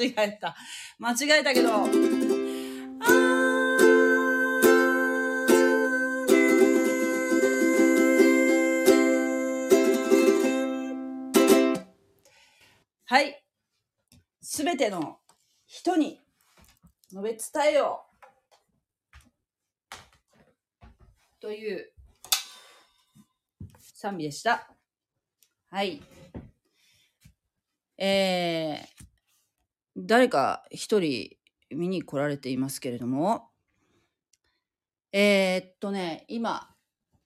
間違えたけどはい、すべての人に述べ伝えようという賛美でした。はい、誰か一人見に来られていますけれども、今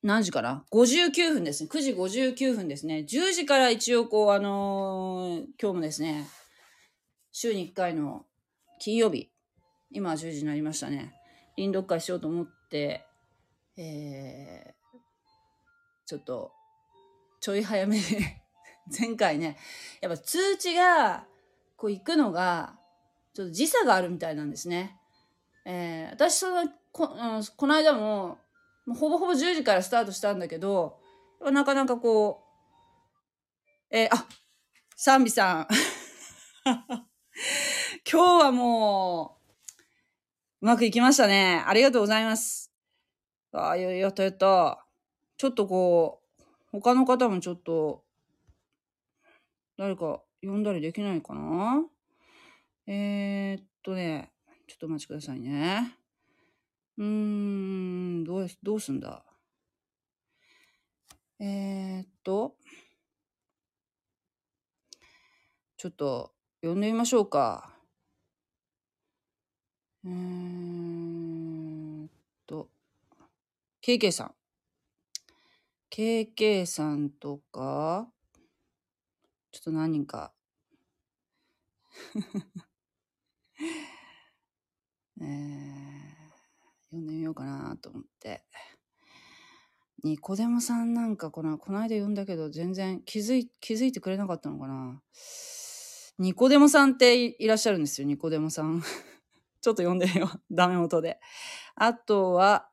何時かな、59分ですね。9時59分ですね。10時から一応こう今日もですね、週に1回の金曜日、今は10時になりましたね、臨読会しようと思って、ちょい早めで前回ね、やっぱ通知がこう行くのがちょっと時差があるみたいなんですね。私この間もうほぼ10時からスタートしたんだけど、なかなかこう賛美さん今日はもううまくいきましたね。ありがとうございます。やった。ちょっとこう他の方もちょっと誰か読んだりできないかな。ちょっとお待ちくださいね。どうすんだ。ちょっと読んでみましょうか。KK さんとか。ちょっと何人か読んでみようかなと思って。ニコデモさんなんかこの間読んだけど全然気づいてくれなかったのかな。ニコデモさんっていらっしゃるんですよ。ニコデモさんちょっと読んでみようダメ元で。あとは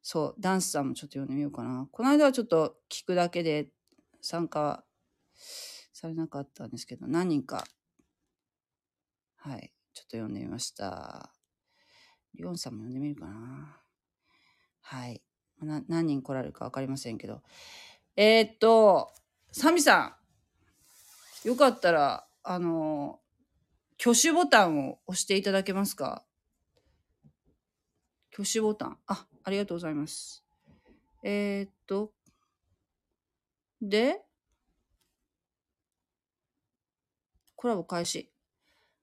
そうダンスさんもちょっと読んでみようかな。この間はちょっと聞くだけで参加されなかったんですけど、何人かはいちょっと読んでみました。リオンさんも読んでみるかな。はい、何人来られるか分かりませんけど。サミさん、よかったら、挙手ボタンを押していただけますか？挙手ボタン。あ、ありがとうございます。で、コラボ開始。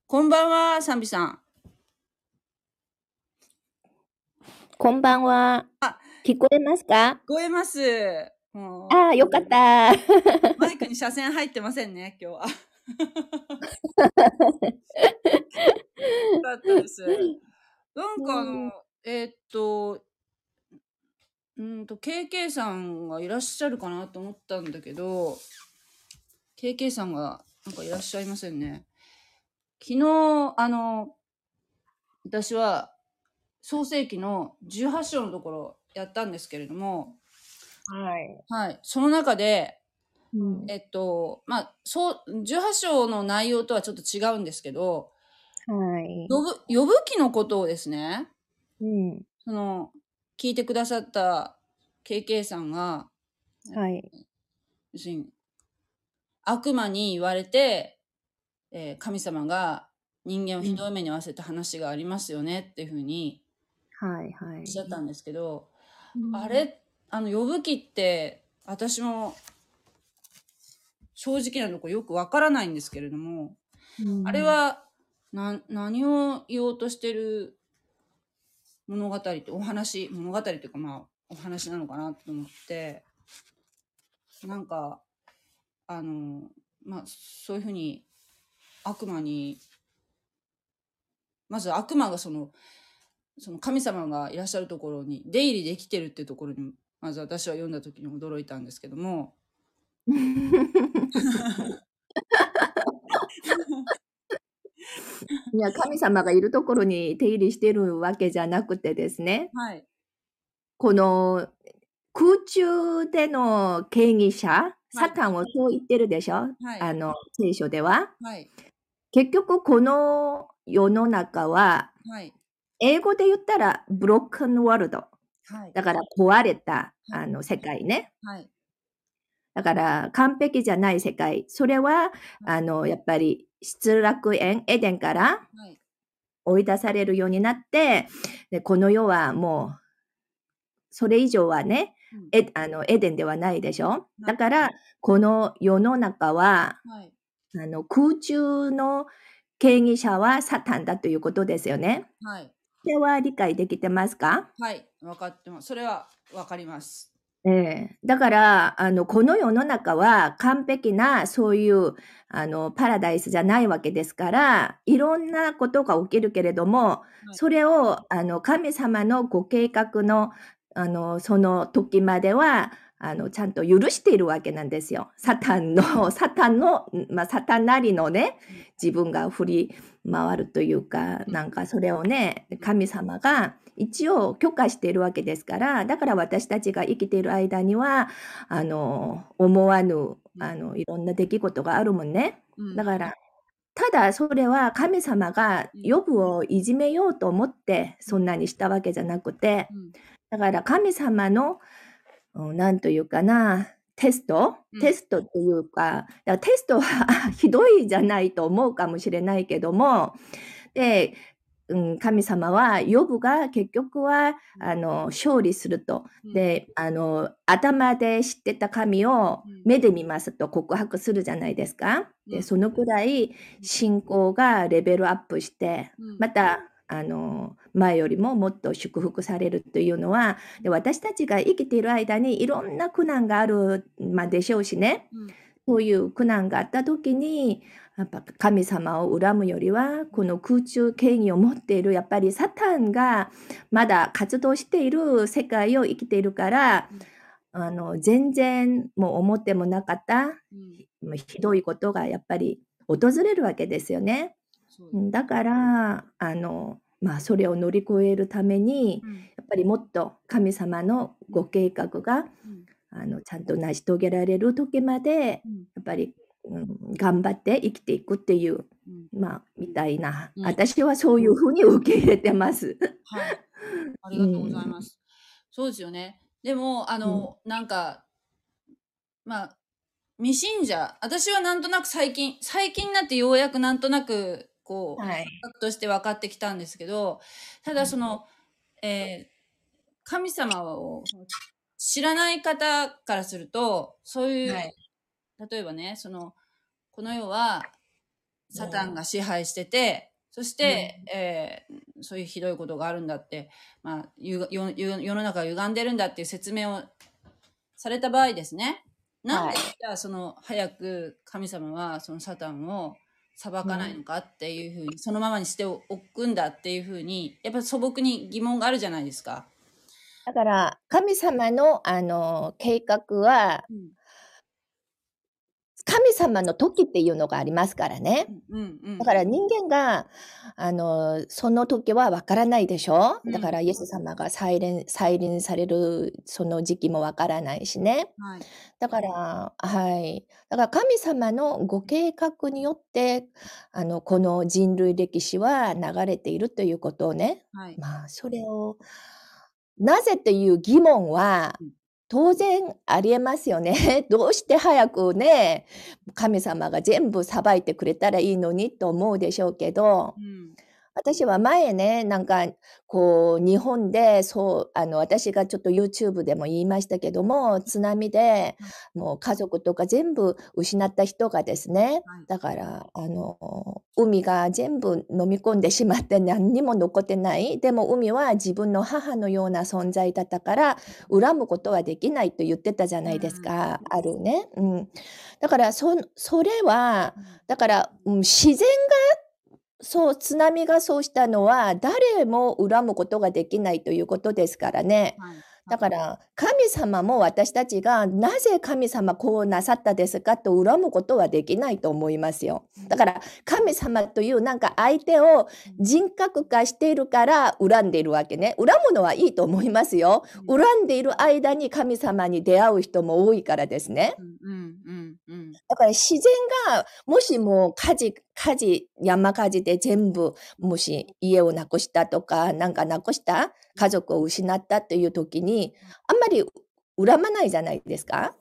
こんばんは、サミさん。こんばんは。あ、聞こえますか？聞こえます。ああ、よかった。マイクに車線入ってませんね、今日は。よかったです。なんかKK さんがいらっしゃるかなと思ったんだけど、KK さんがなんかいらっしゃいませんね。昨日、私は創世記の18章のところやったんですけれども、はい。はい。その中で、18章の内容とはちょっと違うんですけど、はい。呼ぶ記のことをですね、うん。その、聞いてくださった KK さんが、はい。要するに、悪魔に言われて、神様が人間をひどい目に遭わせた話がありますよねっていうふうに、はいはい。おっしゃったんですけど、うん、あれ、呼ぶ記って、私も、正直なとこよくわからないんですけれども、うん、あれは何を言おうとしてる物語って物語というかまあお話なのかなと思って、なんかまあそういうふうに悪魔にまず悪魔がその神様がいらっしゃるところに出入りできてるっていうところにまず私は読んだ時に驚いたんですけども。いや神様がいるところに手入りしてるわけじゃなくてですね、はい、この空中での権威者、はい、サタンをそう言ってるでしょ、はい、聖書では、はい、結局この世の中は、はい、英語で言ったらブロックンワールド、はい、だから壊れた、はい、世界ね、はい、だから完璧じゃない世界、それはやっぱり失楽園エデンから追い出されるようになって、でこの世はもうそれ以上はね、うん、エデンではないでしょ。だからこの世の中は、はい、空中の権威者はサタンだということですよね。はい。それは理解できてますか？はい、分かってます。それは分かります。だからこの世の中は完璧なそういうパラダイスじゃないわけですから、いろんなことが起きるけれども、はい、それを神様のご計画の、その時まではちゃんと許しているわけなんですよ。サタンなりのね、自分が振り回るというか、なんかそれをね、神様が一応許可しているわけですから、だから私たちが生きている間には思わぬいろんな出来事があるもんね。だからただそれは神様がヨブをいじめようと思ってそんなにしたわけじゃなくて、だから神様のなんというかな、テストっていうか、だからテストはひどいじゃないと思うかもしれないけども、で、神様はヨブが結局は勝利すると、で頭で知ってた神を目で見ますと告白するじゃないですか。でそのくらい信仰がレベルアップして、また前よりももっと祝福されるというのは、で私たちが生きている間にいろんな苦難がある、まあ、でしょうしね、そういう苦難があった時にやっぱ神様を恨むよりは、この空中権威を持っているやっぱりサタンがまだ活動している世界を生きているから、全然もう思ってもなかった、ひどいことがやっぱり訪れるわけですよね。だからまあ、それを乗り越えるために、やっぱりもっと神様のご計画が、ちゃんと成し遂げられる時まで、やっぱり、頑張って生きていくっていう、まあみたいな、私はそういうふうに受け入れてます。はい、ありがとうございます。そうですよね。でもなんかまあ未信者、私はなんとなく最近になってようやくなんとなくこう、はい、として分かってきたんですけど、ただその、神様を知らない方からするとそういう、はい、例えばね、そのこの世はサタンが支配してて、そして、そういうひどいことがあるんだって、まあ、世の中が歪んでるんだっていう説明をされた場合ですね。なんで、じゃあ、その、早く神様は、そのサタンを裁かないのかっていうふうに、そのままにしておくんだっていうふうに、やっぱり素朴に疑問があるじゃないですか。だから、神様の、計画は、神様の時っていうのがありますからね。うんうん、だから人間が、その時はわからないでしょ。だからイエス様が再臨されるその時期もわからないしね。はい、だから、はい。だから神様のご計画によって、この人類歴史は流れているということをね。はい、まあ、それを、なぜという疑問は、当然ありえますよね。どうして早くね、神様が全部裁いてくれたらいいのにと思うでしょうけど、うん、私は前ね、なんかこう日本でそう私がちょっと YouTube でも言いましたけども、津波でもう家族とか全部失った人がですね、だから海が全部飲み込んでしまって何にも残ってない。でも海は自分の母のような存在だったから恨むことはできないと言ってたじゃないですか、うん、あるね、うん、だからそれはだから、うん、自然がそう、津波がそうしたのは誰も恨むことができないということですからね。はい、だから神様も私たちがなぜ神様こうなさったですかと恨むことはできないと思いますよ。だから神様というなんか相手を人格化しているから恨んでいるわけね。恨むのはいいと思いますよ。恨んでいる間に神様に出会う人も多いからですね。うんうんうんうん、だから自然がもしもう山火事で全部もし家をなくしたとかなんかなくした家族を失ったという時にあんまり恨まないじゃないですか。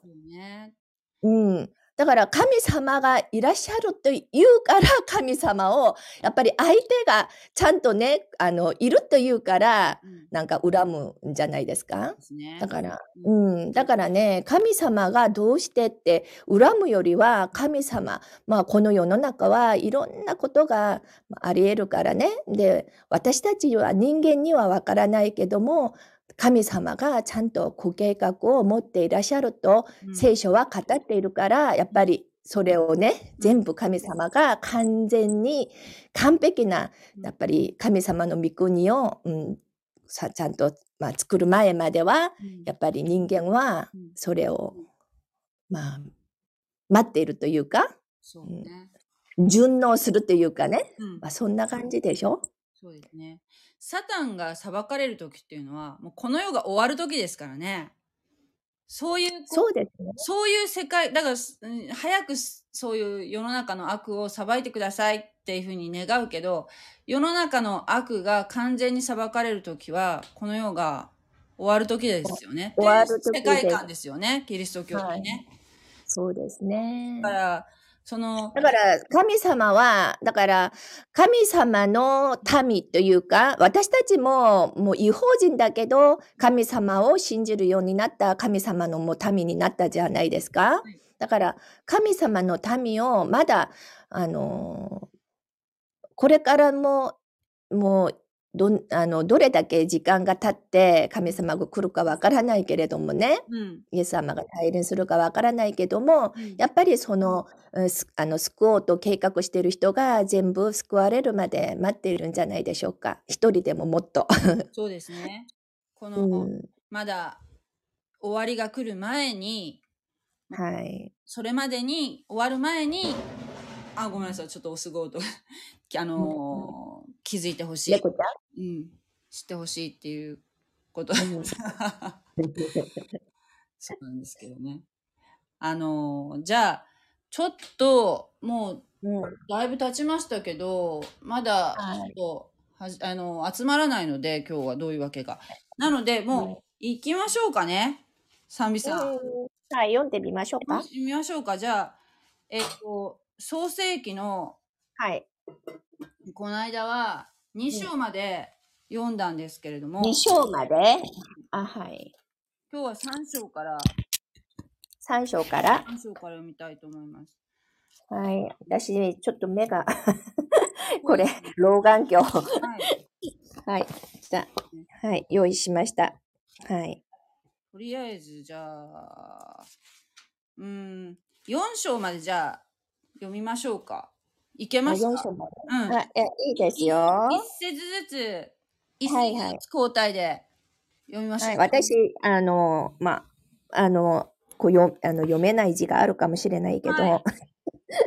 うん、だから神様がいらっしゃるというから神様をやっぱり相手がちゃんとねいるというからなんか恨むんじゃないですか。だから、うん、だからね神様がどうしてって恨むよりは神様、まあこの世の中はいろんなことがありえるからね。で私たちは人間にはわからないけども神様がちゃんとご計画を持っていらっしゃると聖書は語っているから、うん、やっぱりそれをね、全部神様が完全に完璧な、やっぱり神様の御国を、うん、ちゃんと、まあ、作る前までは、やっぱり人間はそれを、まあ、待っているというか、そうね、順応するというかね、うん、まあ、そんな感じでしょ。そうですね。サタンが裁かれる時っていうのはもうこの世が終わる時ですからね。そうですね、そういう世界だから、早くそういう世の中の悪を裁いてくださいっていうふうに願うけど、世の中の悪が完全に裁かれる時はこの世が終わる時ですよね。終わる時です。世界観ですよね、キリスト教会ね、はい、そうですね。だからだから神様は、だから神様の民というか、私たちももう違法人だけど、神様を信じるようになった神様のもう民になったじゃないですか。だから神様の民をまだ、これからも、もう、どれだけ時間が経って神様が来るかわからないけれどもね、うん、イエス様が再臨するかわからないけども、うん、やっぱりその、救おうと計画している人が全部救われるまで待っているんじゃないでしょうか。一人でももっとそうですね、この、うん、まだ終わりが来る前に、はい、それまでに終わる前に、あ、ごめんなさい、ちょっとおすごいと気づいてほしい、うん、知ってほしいっていうこと、うん、そうなんですけどね。じゃあちょっともう、うん、だいぶ経ちましたけど、まだちょっと、はい、集まらないので今日はどういうわけかなので、もう、うん、行きましょうかね。サンビさん。はい、読んでみましょうか。見ましょうか。じゃあ、創世記の、はい。この間は2章まで読んだんですけれども。2章まで？あ、はい。今日は3章から読みたいと思います。はい。私、ね、ちょっと目が、これ、老眼鏡。はい。はい。じゃあ、はい。用意しました。はい。とりあえず、じゃあ、4章までじゃあ、読みましょうか。いけますか？ 4 章まで。うん。あ、いいですよ。一節ずつ交代で読みましょう。はい、私、読めない字があるかもしれないけど、は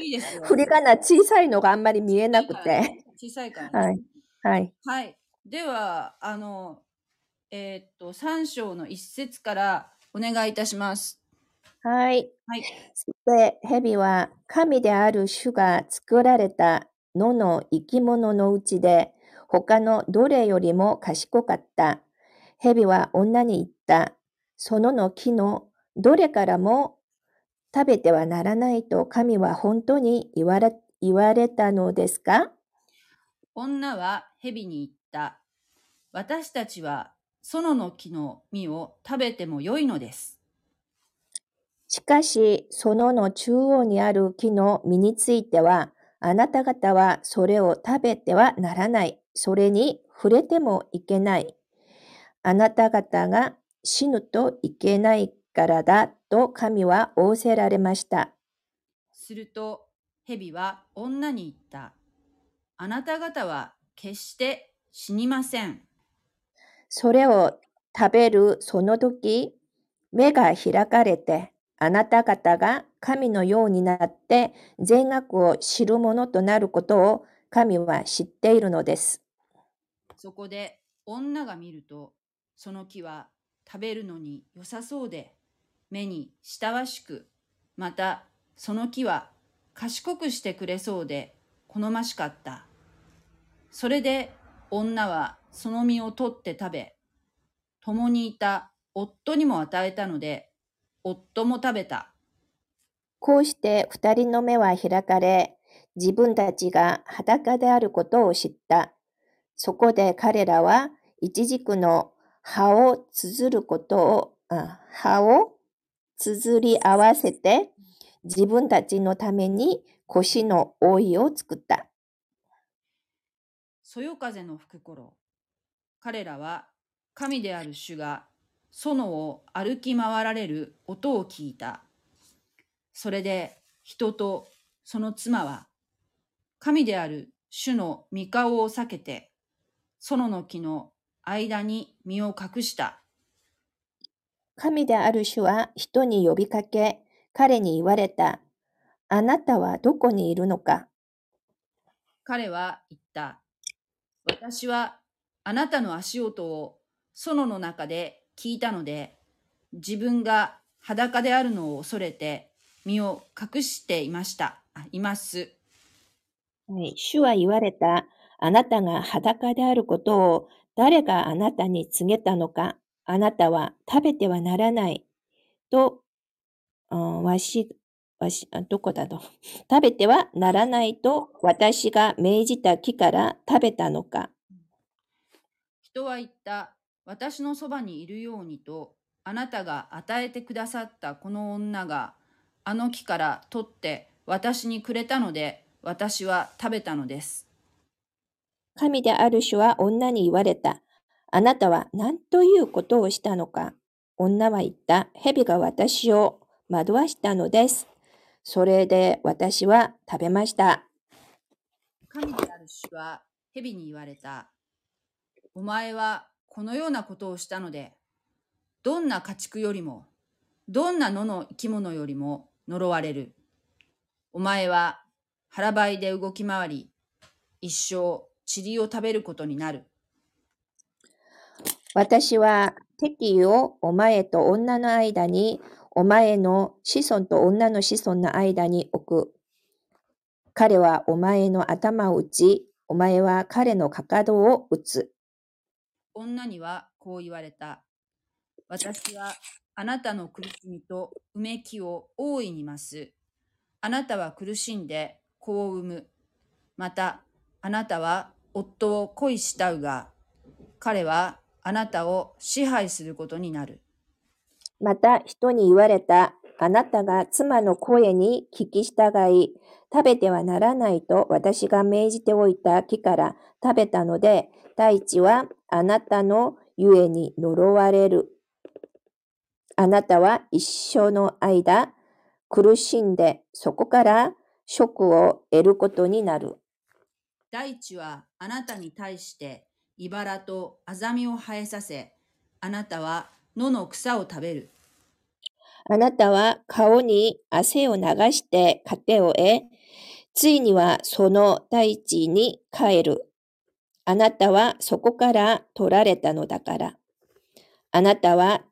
い、いいですよ。振り仮名小さいのがあんまり見えなくて。小さいからね。はい。はい。はい。では、3章の一節からお願いいたします。はい。はい。そして、蛇は神である主が作られた野の生き物のうちで、他のどれよりも賢かった。蛇は女に言った。その野の木のどれからも食べてはならないと神は本当に言われたのですか？女は蛇に言った。私たちは園の木の実を食べてもよいのです。しかし、園の中央にある木の実については、あなた方はそれを食べてはならない。それに触れてもいけない。あなた方が死ぬといけないからだと神は仰せられました。すると、蛇は女に言った。あなた方は決して死にません。それを食べるその時、目が開かれて、あなた方が神のようになって善悪を知るものとなることを神は知っているのです。そこで女が見ると、その木は食べるのに良さそうで、目に親しく、またその木は賢くしてくれそうで好ましかった。それで女はその実を取って食べ、共にいた夫にも与えたので、夫も食べた。こうして二人の目は開かれ、自分たちが裸であることを知った。そこで彼らは、イチジクの葉をつづり合わせて、自分たちのために腰の覆いを作った。そよ風の吹く頃、彼らは神である主が園を歩き回られる音を聞いた。それで人とその妻は神である主の御顔を避けて園の木の間に身を隠した。神である主は人に呼びかけ、彼に言われた。あなたはどこにいるのか。彼は言った。私はあなたの足音を園の中で聞いたので、自分が裸であるのを恐れて身を隠しています。主は言われた。あなたが裸であることを誰があなたに告げたのか。あなたは食べてはならないと、食べてはならないと私が命じた木から食べたのか。人は言った。私のそばにいるようにと、あなたが与えてくださったこの女が、あの木から取って私にくれたので、私は食べたのです。神である主は女に言われた。あなたは何ということをしたのか。女は言った。蛇が私を惑わしたのです。それで私は食べました。神である主は蛇に言われた。お前は、このようなことをしたので、どんな家畜よりも、どんな野の生き物よりも呪われる。お前は腹ばいで動き回り、一生塵を食べることになる。私は敵意をお前と女の間に、お前の子孫と女の子孫の間に置く。彼はお前の頭を打ち、お前は彼のかかとを打つ。女にはこう言われた。私はあなたの苦しみとうめきを大いに増す。あなたは苦しんで子を産む。またあなたは夫を恋したうが、彼はあなたを支配することになる。また人に言われた。あなたが妻の声に聞き従い、食べてはならないと私が命じておいた木から食べたので、大地はあなたのゆえに呪われる。あなたは一生の間苦しんで、そこから職を得ることになる。大地はあなたに対して茨とアザミを生えさせ、あなたは野の草を食べる。あなたは顔に汗を流して糧を得、ついにはその大地に帰る。あなたはそこから取られたのだから。あなたは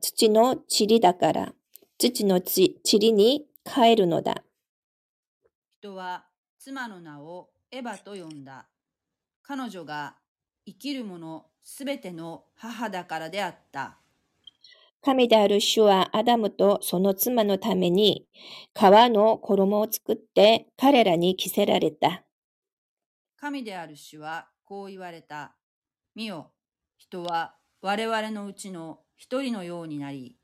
土の塵だから、土の塵に帰るのだ。人は妻の名をエバと呼んだ。彼女が生きるものすべての母だからであった。神である主はアダムとその妻のために皮の衣を作って彼らに着せられた。神である主はこう言われた。見よ、人は我々のうちの一人のようになり、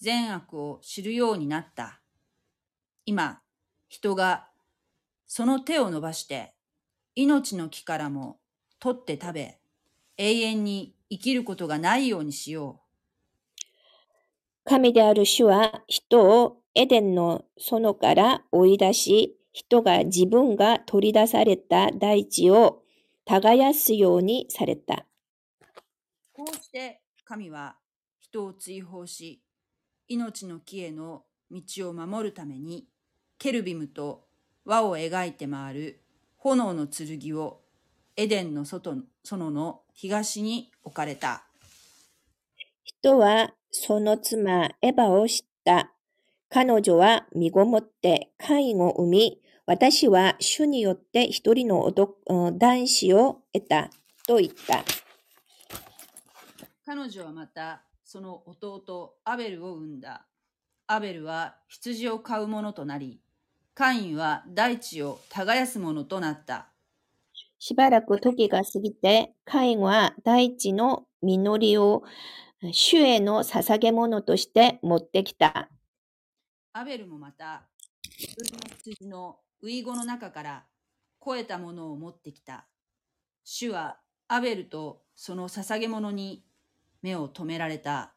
善悪を知るようになった。今、人がその手を伸ばして、命の木からも取って食べ、永遠に生きることがないようにしよう。神である主は人をエデンの園から追い出し、人が自分が取り出された大地を耕すようにされた。こうして神は人を追放し、命の木への道を守るために、ケルビムと輪を描いて回る炎の剣をエデンの園の東に置かれた。人はその妻エバを知った。彼女は身ごもってカインを産み、私は主によって一人の男子を得たと言った。彼女はまたその弟アベルを産んだ。アベルは羊を飼う者となり、カインは大地を耕す者となった。しばらく時が過ぎて、カインは大地の実りを主への捧げ物として持ってきた。アベルもまた、羊の遺語の中から肥えたものを持ってきた。主はアベルとその捧げ物に目を留められた。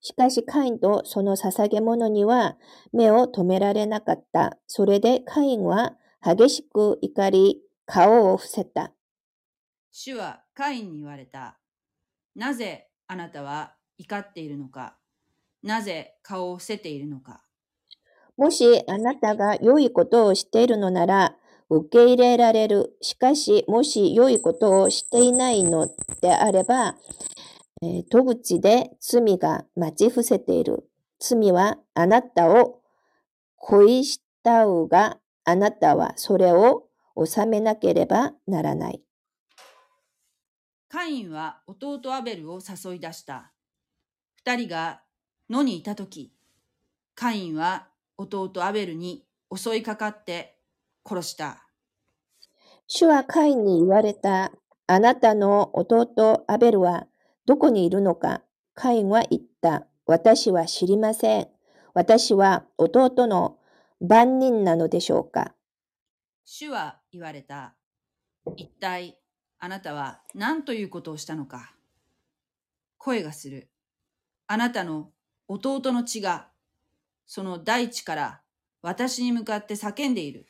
しかしカインとその捧げ物には目を留められなかった。それでカインは激しく怒り、顔を伏せた。主はカインに言われた。なぜあなたは怒っているのか、なぜ顔を伏せているのか。もしあなたが良いことをしているのなら受け入れられる。しかしもし良いことをしていないのであれば、戸口で罪が待ち伏せている。罪はあなたを恋したうが、あなたはそれを治めなければならない。カインは弟アベルを誘い出した。二人が野にいたとき、カインは弟アベルに襲いかかって殺した。主はカインに言われた。あなたの弟アベルはどこにいるのか。カインは言った。私は知りません。私は弟の番人なのでしょうか。主は言われた。一体あなたは何ということをしたのか。声がする。あなたの弟の血が、その大地から私に向かって叫んでいる。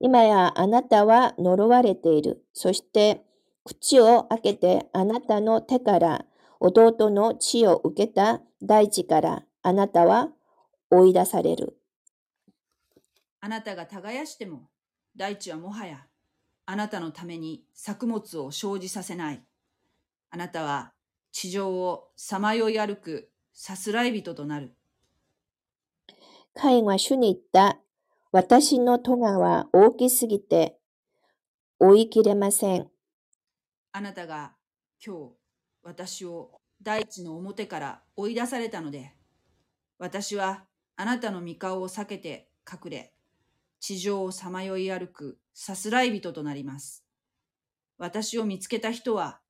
今やあなたは呪われている。そして口を開けてあなたの手から弟の血を受けた大地からあなたは追い出される。あなたが耕しても大地はもはやあなたのために作物を生じさせない。あなたは地上をさまよい歩くさすらい人となる。カインは主に言った。私の咎は大きすぎて追いきれません。あなたが今日私を大地の表から追い出されたので、私はあなたの御顔を避けて隠れ、地上をさまよい歩くさすらい人となります。私を見つけた人は、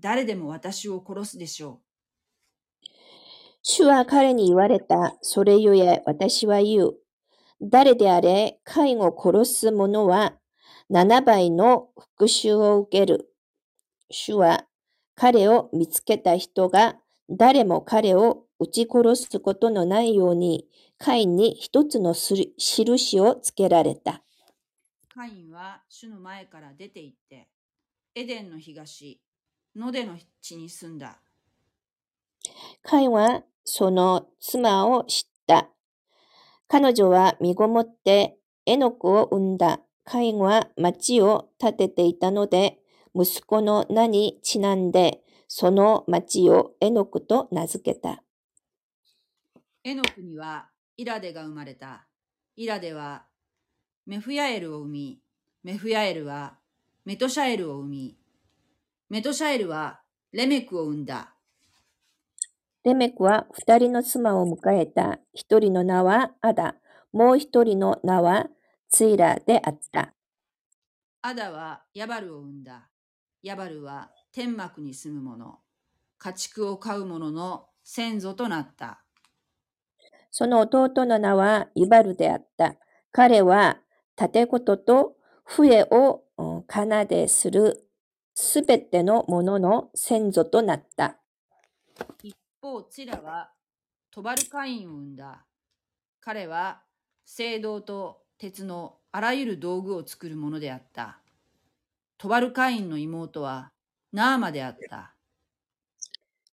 誰でも私を殺すでしょう。主は彼に言われた。それゆえ私は言う。誰であれ、カインを殺す者は、7倍の復讐を受ける。主は、彼を見つけた人が、誰も彼を撃ち殺すことのないように、カインに一つの印をつけられた。カインは主の前から出て行って、エデンの東、ノデの地に住んだ。カインはその妻を知った。彼女は身ごもってエノクを産んだ。カインは町を建てていたので、息子の名にちなんで、その町をエノクと名付けた。エノクにはイラデが生まれた。イラデはメフヤエルを生み、メフヤエルはメトシャエルを生み、メトシャエルはレメクを生んだ。レメクは2人の妻を迎えた。1人の名はアダ、もう1人の名はツイラであった。アダはヤバルを生んだ。ヤバルは天幕に住む者、家畜を飼う者の先祖となった。その弟の名はユバルであった。彼は盾琴と笛を奏でするすべての者の先祖となった。一方、ツイラはトバルカインを生んだ。彼は青銅と鉄のあらゆる道具を作るものであった。トバルカインの妹はナーマであった。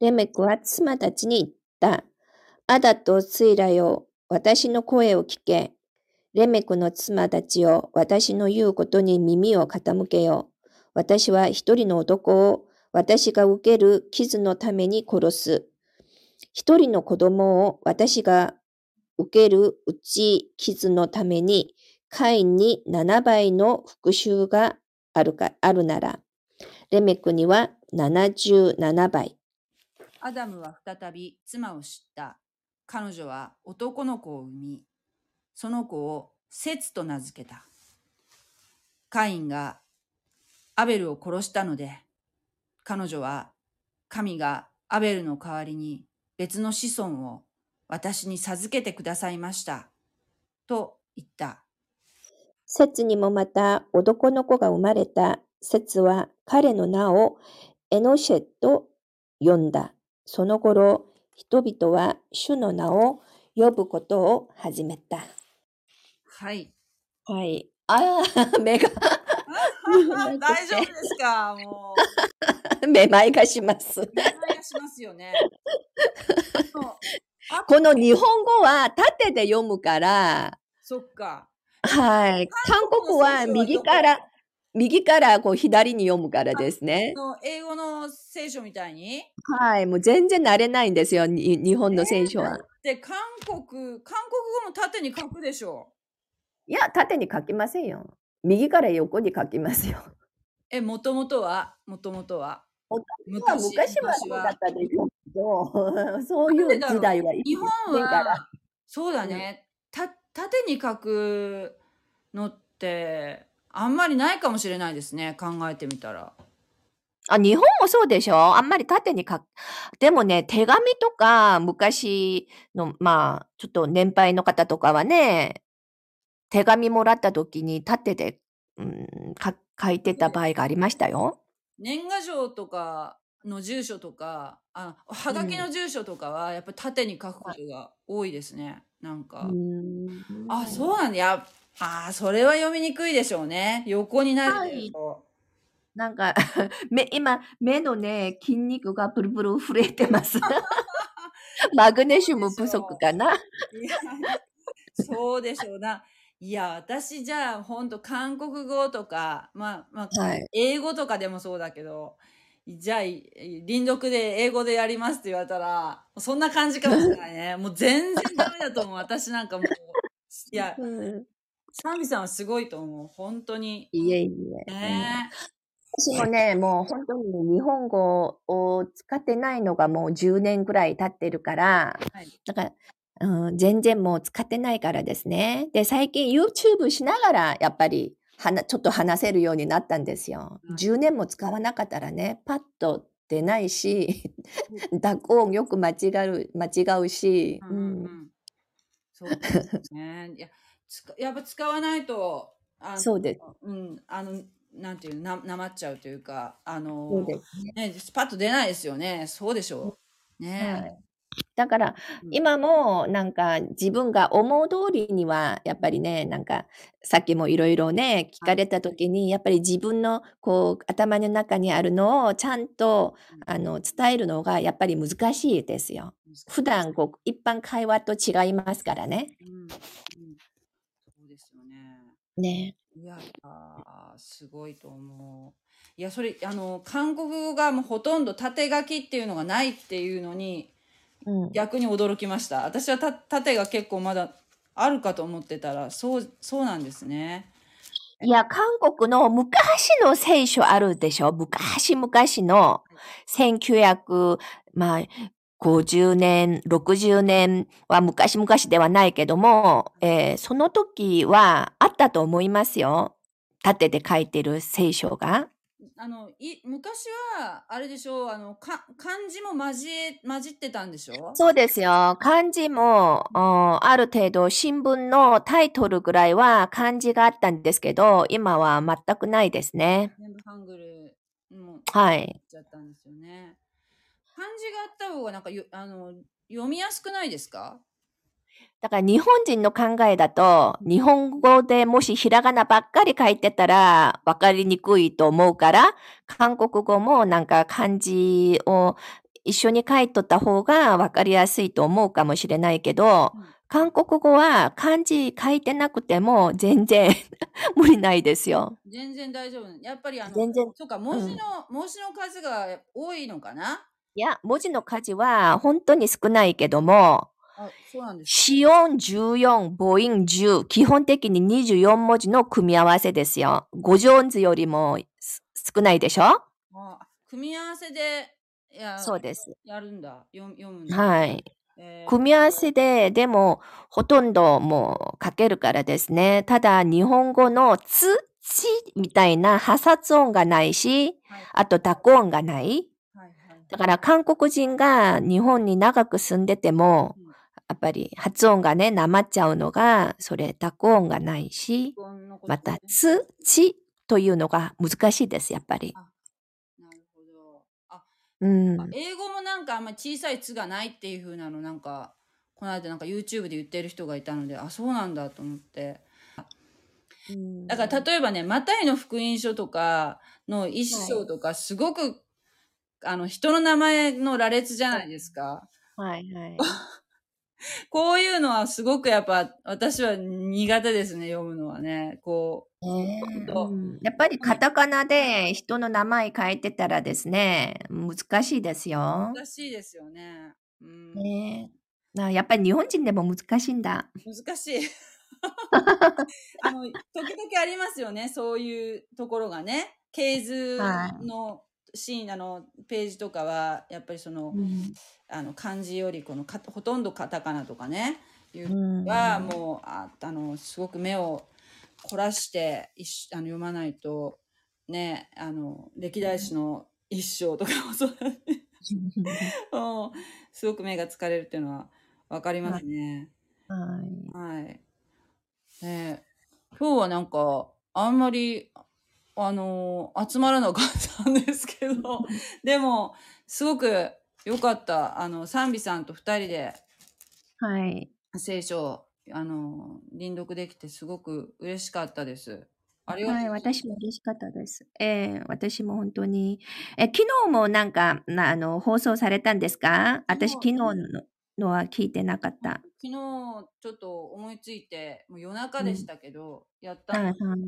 レメクは妻たちに言った。アダとツイラよ、私の声を聞け。レメクの妻たちよ、私の言うことに耳を傾けよ。私は1人の男を私が受ける傷のために殺す。1人の子供を私が受ける打ち傷のために、カインに7倍の復讐があるなら、レメクには77倍。アダムは再び妻を知った。彼女は男の子を産み、その子をセツと名付けた。カインがアベルを殺したので、彼女は神がアベルの代わりに別の子孫を私に授けてくださいましたと言った。セツにもまた男の子が生まれた。セツは彼の名をエノシェと呼んだ。その頃、人々は主の名を呼ぶことを始めた。はい。はい。ああ、目が大丈夫ですか？もうめまいがします。めまいがしますよね。この日本語は縦で読むから。そっか。はい。韓国は右からこう左に読むからですね。英語の聖書みたいに。はい。もう全然慣れないんですよ、日本の聖書は。で、韓国語も縦に書くでしょう。いや、縦に書きませんよ。右から横に書きますよ。もともとは。昔はだったでしょうけど、そういう時代は。日本は、そうだね。縦に書くのってあんまりないかもしれないですね、考えてみたら。あ、日本もそうでしょ、あんまり縦に書く。でもね、手紙とか昔の、まあちょっと年配の方とかはね、手紙もらった時に縦で、書いてた場合がありましたよ。年賀状とかの住所とか、はがきの住所とかはやっぱり縦に書くことが多いですね。なんか、あ、そうなんだ。それは読みにくいでしょうね。横になるでしょ。なんか今目のね、筋肉がプルプル震えてます。マグネシウム不足かな。そうでしょうな。いや、私じゃあ本当韓国語とか、まあ、英語とかでもそうだけど、じゃあ輪読で英語でやりますって言われたら、そんな感じかもしれないね。もう全然ダメだと思う。私なんかもう、いや、サミさんはすごいと思う。本当に。いえいえ。ね、私もね、もう本当に日本語を使ってないのがもう10年ぐらい経ってるから、はい。だから、全然もう使ってないからですね。で、最近 YouTube しながらやっぱりちょっと話せるようになったんですよ。はい10年も使わなかったらね、パッと出ないし、うん濁音よく間違うし、うんうんそうですね。やっぱ使わないと、そうです。なんていうの、なまっちゃうというか、そうですね。ね、パッと出ないですよね。そうでしょう。はねい。だから、え。うん今もなんか自分が思う通りにはやっぱりね、なんかさっきもいろいろね、聞はかい。れた時に、やっぱり自分のこう頭の中にあるのをちゃんとうん伝えるのがやっぱり難しいですよ。難し普いです段ね。こう一般会話と違いますからね。そうですよね。ね。いやすごいと思う。いや、それ、韓国語がもうほとんど縦書きっていうのがないっていうのに、うん。逆に驚きました。私は縦が結構まだあるかと思ってたら、そうなんですね。いや、韓国の昔の聖書あるでしょ。昔々の1950年、60年は昔々ではないけども、その時はあったと思いますよ。縦で書いてる聖書が。昔は、あれでしょう、漢字も混じってたんでしょそうですよ。漢字も、ある程度新聞のタイトルぐらいは漢字があったんですけど、今は全くないですね。全部ハングルもうはい。ちゃったんですよね。漢字があった方がなんかよあの読みやすくないですか？だから日本人の考えだと、日本語でもしひらがなばっかり書いてたら分かりにくいと思うから、韓国語もなんか漢字を一緒に書いとった方が分かりやすいと思うかもしれないけど、うん韓国語は漢字書いてなくても全然 無理ないですよ。全然大丈夫。やっぱり全然、そうか、うん。文字の数が多いのかな。いや、文字の数は本当に少ないけども、そうなんですね。子音14、母音10、基本的に24文字の組み合わせですよ。五字音図よりも少ないでしょ。組み合わせで、いや、そうです。やるんだ。読むんだ。はい。え組み合わせで、でも、ほとんどもう書けるからですね。ただ、日本語のちみたいな破殺音がないし、はい。あと濁音がない。はいはいだはかい。ら韓国人が日本に長く住んでても、うんやっぱり発音がね、なまっちゃうのが、それ、濁音がないし、録音のこまとた、ね。ちというのが難しいです、やっぱり。あ、なるほど。うそっか。ん。英語もなんかあんまり小さい「つ」がないっていう風なの、なんか、この間なんか YouTube で言ってる人がいたので、そうなんだと思って。うだからん。例えばね、マタイの福音書とかの一は章い。とか、すごく、人の名前の羅列じゃないですか。はい、はい。こういうのはすごくやっぱ私は苦手ですね、読むのはね。こう、ほんと、やっぱりカタカナで人の名前書いてたらですね、難しいですよ。難しいですよね。ねやっぱり日本人でも難しいんだ。難しい。時々ありますよね、そういうところがね。系図はい。のシーン、ページとかは、やっぱりうん漢字よりほとんどカタカナとかね、いううはんもうすごく目を凝らして読まないとね、歴代史の一章とかもそうだし、もうすごく目が疲れるっていうのはわかりまはすね。い。はい。ね今日はなんかあんまり集まらなかったんですけど、でもすごく良かった。賛美さんと2人ではい。聖書を輪読できて、すごく嬉しかったです。ありがとうございま私も嬉しかったです。私も本当に。昨日もなんか、放送されたんですか？す。私、昨昨日のは聞いてなかった。昨日ちょっと思いついて、もう夜中うでしん。たけどやったんはい、です。はい。う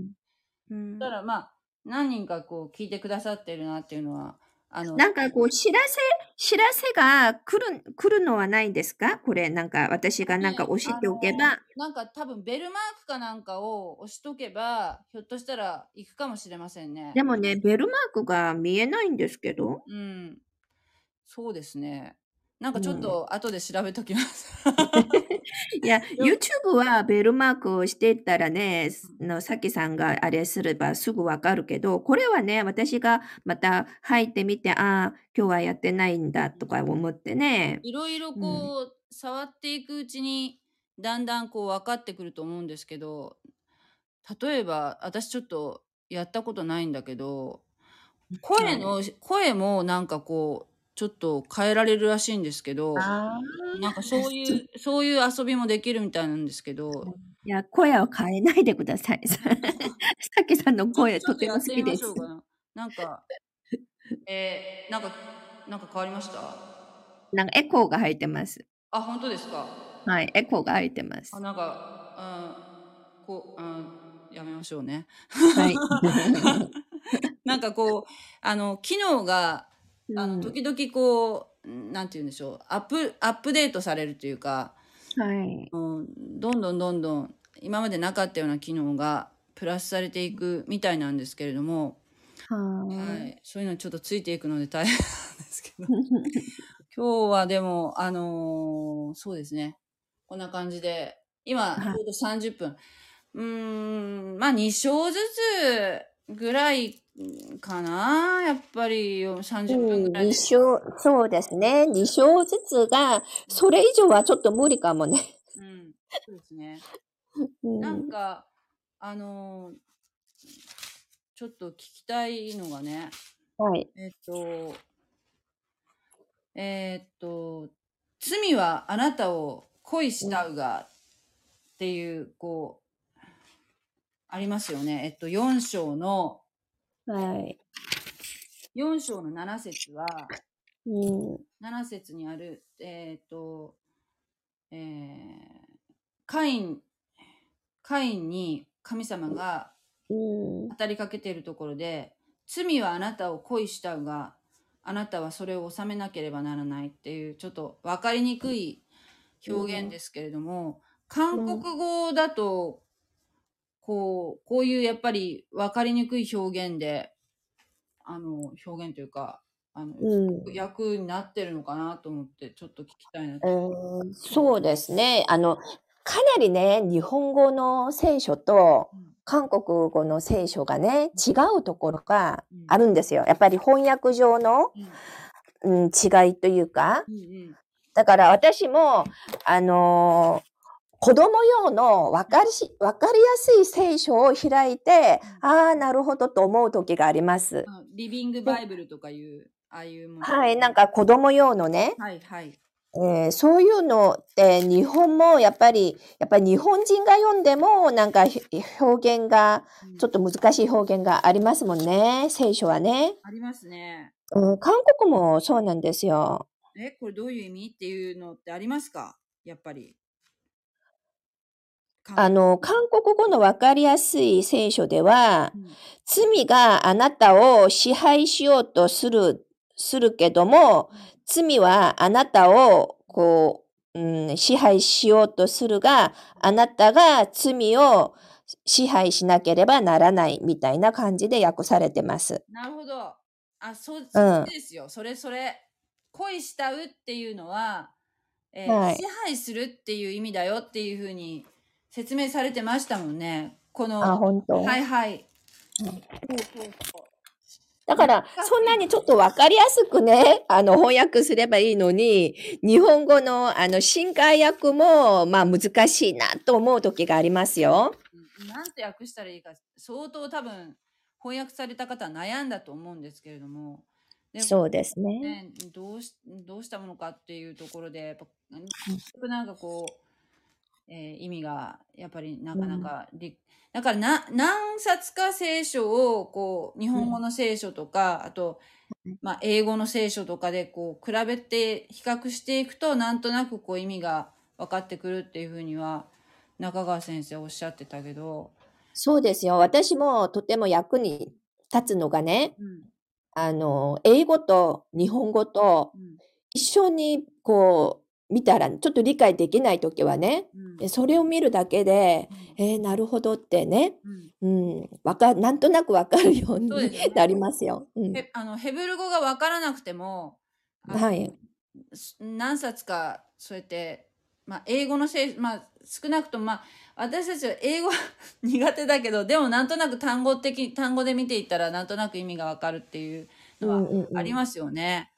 そしたん。らまあ何人かこう聞いてくださってるなっていうのはなんかこう、知らせが来るのはないんですか？これ、なんか私がなんか押しておけば。なんか多分ベルマークかなんかを押しとけば、ひょっとしたら行くかもしれませんね。でもね、ベルマークが見えないんですけど。うん。そうですね。なんかちょっと後で調べときます。いや、YouTube はベルマークをしていったらね、さきさんがあれすればすぐわかるけど、これはね、私がまた入ってみて、ああ、今日はやってないんだとか思ってね。いろいろこう、触っていくうちにだんだんこう分かってくると思うんですけど、例えば私ちょっとやったことないんだけど、声もなんかこう、ちょっと変えられるらしいんですけど、なんかそういう遊びもできるみたいなんですけど、いや声を変えないでください。さきさんの声とても好きです。なんか、なんか変わりました？なんかエコーが入ってます。あ、本当ですか？はい、エコーが入ってます。あ、なんか、やめましょうね。はい。なんかこう機能が時々こう、なんて言うんでしょう、アップデートされるというか、はい、どんどん今までなかったような機能がプラスされていくみたいなんですけれども、はい、そういうのちょっとついていくので大変なんですけど今日はでもそうですね、こんな感じで今ちょうど30分、はい、まあ2章ずつぐらいかな、やっぱり30分ぐらい、2章、そうですね、2章ずつがそれ以上はちょっと無理かもね。うん、そうですね。なんかちょっと聞きたいのがね、はい、罪はあなたを恋したうがっていうこうありますよね。4章の、はい、4章の7節は、7節にある、カインに神様が語りかけているところで、罪はあなたを恋したうが、あなたはそれを治めなければならないっていう、ちょっと分かりにくい表現ですけれども、韓国語だと、こういうやっぱり分かりにくい表現で表現というか訳になってるのかなと思ってちょっと聞きたいなと思います。そうですね、かなりね、日本語の聖書と韓国語の聖書がね、違うところがあるんですよ。やっぱり翻訳上の、違いというか、だから私も子供用の分かりやすい聖書を開いて、ああ、なるほどと思う時があります。リビングバイブルとかいう、ああいうもの。はい、なんか子供用のね。はいはい。そういうのって日本もやっぱり日本人が読んでもなんか表現が、ちょっと難しい表現がありますもんね、聖書はね。ありますね。韓国もそうなんですよ。これどういう意味っていうのってありますか？やっぱり。韓国語の分かりやすい聖書では、罪があなたを支配しようとするけども、罪はあなたを支配しようとするが、あなたが罪を支配しなければならないみたいな感じで訳されてます。なるほど。あ、そうですよ。それ。恋したうっていうのは、はい、支配するっていう意味だよっていうふうに説明されてましたもんね。この、あ、本当。はいはい。だから、そんなにちょっと分かりやすくね、翻訳すればいいのに、日本語の、新海訳も、まあ、難しいなと思う時がありますよ。なんて訳したらいいか、相当多分、翻訳された方は悩んだと思うんですけれども。でもそうですね。どうしたものかっていうところで、やっぱ、なんかこう、意味がやっぱりなかなか、だから何冊か聖書をこう日本語の聖書とか、あと、まあ、英語の聖書とかでこう比べて比較していくとなんとなくこう意味が分かってくるっていうふうには中川先生おっしゃってたけど。そうですよ。私もとても役に立つのがね、英語と日本語と一緒にこう見たらちょっと理解できない時はね、それを見るだけで、なるほどってね、なんとなくわかるようになりますよ。ヘブル語がわからなくても、はい、何冊かそうやって、英語の少なくとも、私たちは英語苦手だけど、でもなんとなく単語で見ていったらなんとなく意味がわかるっていうのはありますよね。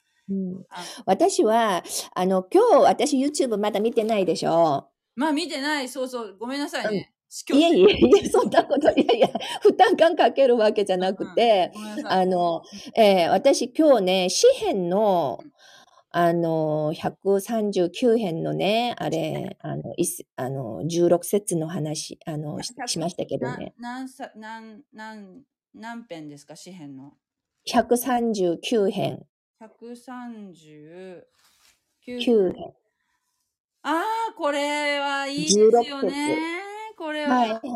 私は今日私 YouTube まだ見てないでしょ。見てない。そうごめんなさいね。いやそんなこと負担感かけるわけじゃなくて、私今日ね詩編の139編のね、16節の話、しましたけどね。何編ですか、詩編の。139編。139編。これはいいですよね。これは。で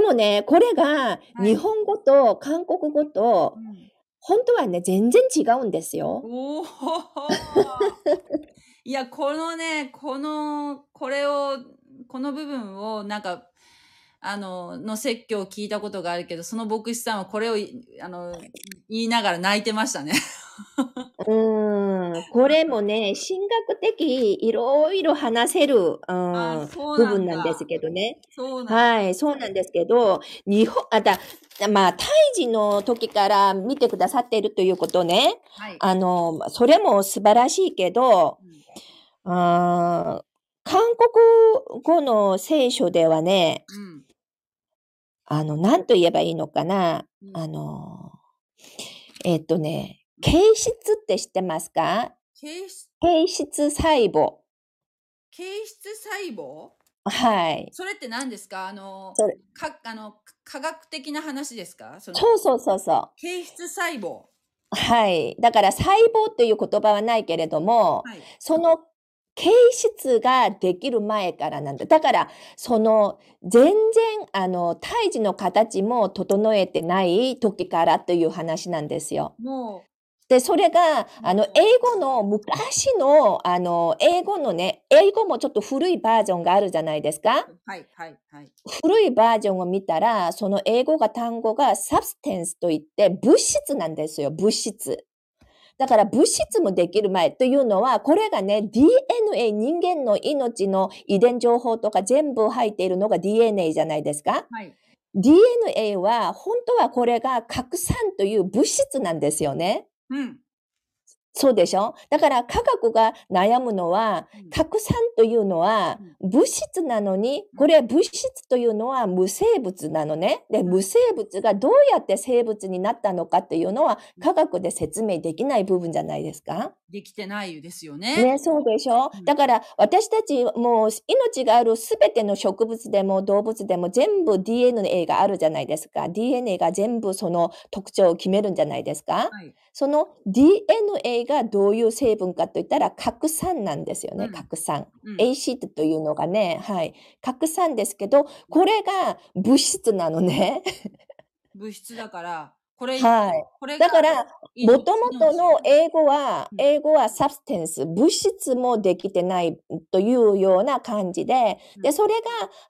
もね、これが日本語と韓国語と、本当はね、全然違うんですよ。いや、この部分を、の説教を聞いたことがあるけど、その牧師さんはこれを、言いながら泣いてましたね。これもね、神学的、いろいろ話せる、部分なんですけどね。そうなんですけど、胎児の時から見てくださっているということね。それも素晴らしいけど、韓国語の聖書ではね、何と言えばいいのかな。形質って知ってますか？形質細胞。形質細胞？それって何ですか？科学的な話ですか？そう。形質細胞。だから細胞という言葉はないけれども、その形質ができる前からなんだ。だから、全然、胎児の形も整えてない時からという話なんですよ。で、それが、英語の、昔の、英語のね、英語もちょっと古いバージョンがあるじゃないですか。古いバージョンを見たら、その英語が単語がサブステンスといって、物質なんですよ、物質。だから物質もできる前というのは、これがね、DNA、人間の命の遺伝情報とか全部入っているのが DNA じゃないですか。DNA は、本当はこれが核酸という物質なんですよね。そうでしょ？だから科学が悩むのは、核酸というのは物質なのに、これは物質というのは無生物なのね。で、無生物がどうやって生物になったのかっていうのは、科学で説明できない部分じゃないですか。できてないですよね。そうでしょ？だから私たちもう命があるすべての植物でも動物でも全部 DNA があるじゃないですか。DNA が全部その特徴を決めるんじゃないですか。その DNA がどういう成分かといったら、核酸なんですよね、核酸。ACT というのがね、核酸ですけど、これが物質なのね。物質だから、だから、もともとの英語はサブステンス、物質もできてないというような感じで、で、それ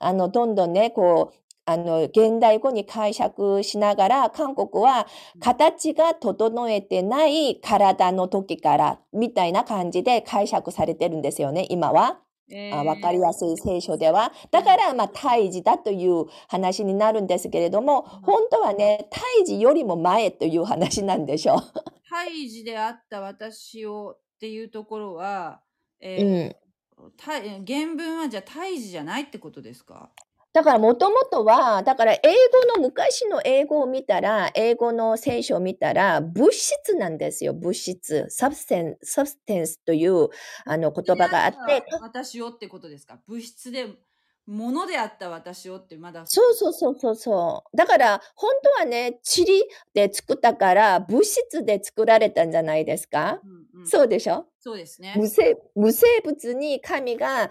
が、どんどんね、こう、現代語に解釈しながら、韓国は形が整えてない体の時からみたいな感じで解釈されてるんですよね、今は。わかりやすい聖書では。だから、胎児だという話になるんですけれども、本当はね、胎児よりも前という話なんでしょう。胎児であった私をっていうところは、原文はじゃあ胎児じゃないってことですか？だからもともとは、だから英語の昔の英語を見たら、英語の聖書を見たら、物質なんですよ、物質。サブステンスという言葉があって。私をってことですか？物質で、ものであった私をってまだ。そうそうそうそうそう。だから本当はね、塵で作ったから物質で作られたんじゃないですか。うんうん、そうでしょ。そうですね。無生物に神が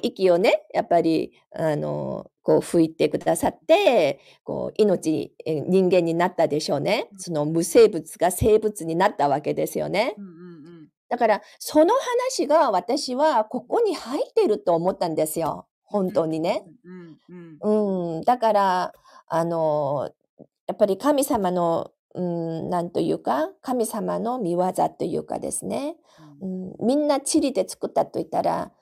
息をね、やっぱりこう吹いてくださって、こう人間になったでしょうね。うん、その無生物が生物になったわけですよね。うんうんうん、だからその話が私はここに入ってると思ったんですよ。本当にね、うんうんうん、だからやっぱり神様の、なんというか神様の見業というかですね、うん、みんな塵で作ったと言ったら、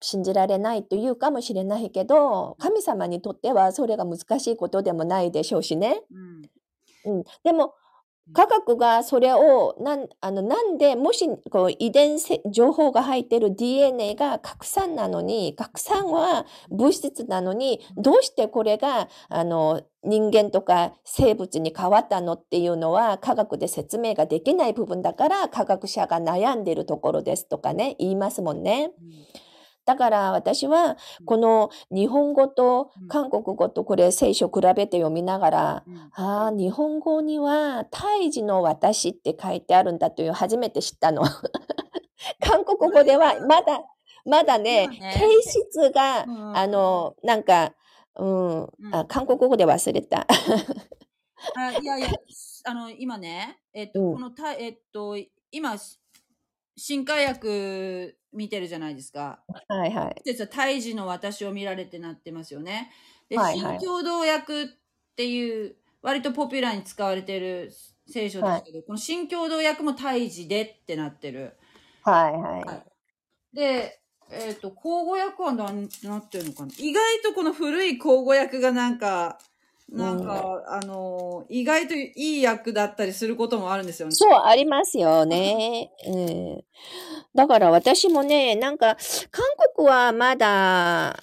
信じられないというかもしれないけど、神様にとってはそれが難しいことでもないでしょうしね、うんうん、でも科学がそれをなんでもしこう遺伝情報が入っている DNA が核酸なのに、核酸は物質なのにどうしてこれが人間とか生物に変わったのっていうのは科学で説明ができない部分だから、科学者が悩んでいるところですとかね言いますもんね。だから私はこの日本語と韓国語とこれ聖書比べて読みながら、あ、日本語には胎児の私って書いてあるんだという初めて知ったの。韓国語ではまだね、形質が、なんか、あ、韓国語で忘れた。あ、いやいや、今ね、この今新化薬見てるじゃないですか。はいはい。実は胎児の私を見られてなってますよね。で、はいはい、新共同訳っていう割とポピュラーに使われてる聖書ですけど、はい、この新共同訳も胎児でってなってる。はいはい。はい、で、口語訳はなってるのかな。意外とこの古い口語訳がなんか、意外といい役だったりすることもあるんですよね。そう、ありますよね。うん。だから私もね、なんか、韓国はまだ、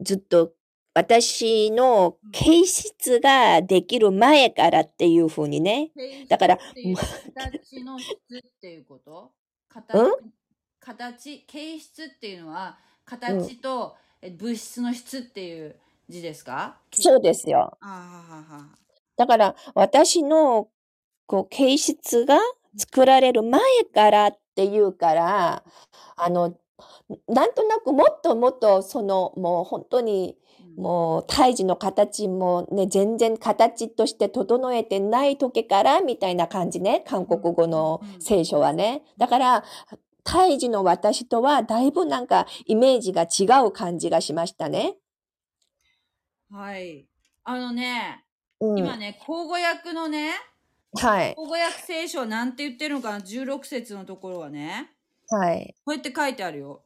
ずっと私の形質ができる前からっていうふうにね。だから、形の質っていうこと？形、形質っていうのは、形と物質の質っていう字ですか？そうですよ。あ、だから私のこう形質が作られる前からっていうから、なんとなくもっともっとそのもう本当にもう胎児の形もね全然形として整えてない時からみたいな感じね、韓国語の聖書はね。だから胎児の私とはだいぶなんかイメージが違う感じがしましたね。はい。今ね、口語訳のね、はい、口語訳聖書なんて言ってるのかな、16節のところはね、はい、こうやって書いてあるよ。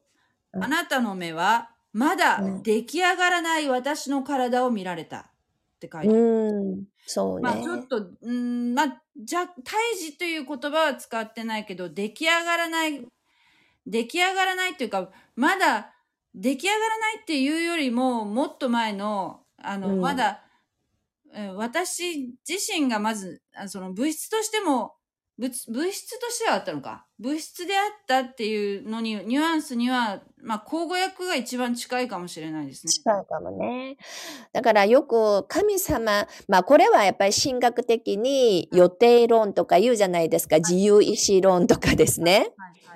あなたの目は、まだ出来上がらない私の体を見られたって書いてある。そうね。まあちょっと、胎児という言葉は使ってないけど、出来上がらないっていうか、まだ出来上がらないっていうよりも、もっと前の、まだ、私自身がまず、その物質としても、物質としてはあったのか。物質であったっていうのに、ニュアンスには、まあ、口語訳が一番近いかもしれないですね。近いかもね。だからよく神様、まあ、これはやっぱり神学的に予定論とか言うじゃないですか。はい、自由意志論とかですね。はいはい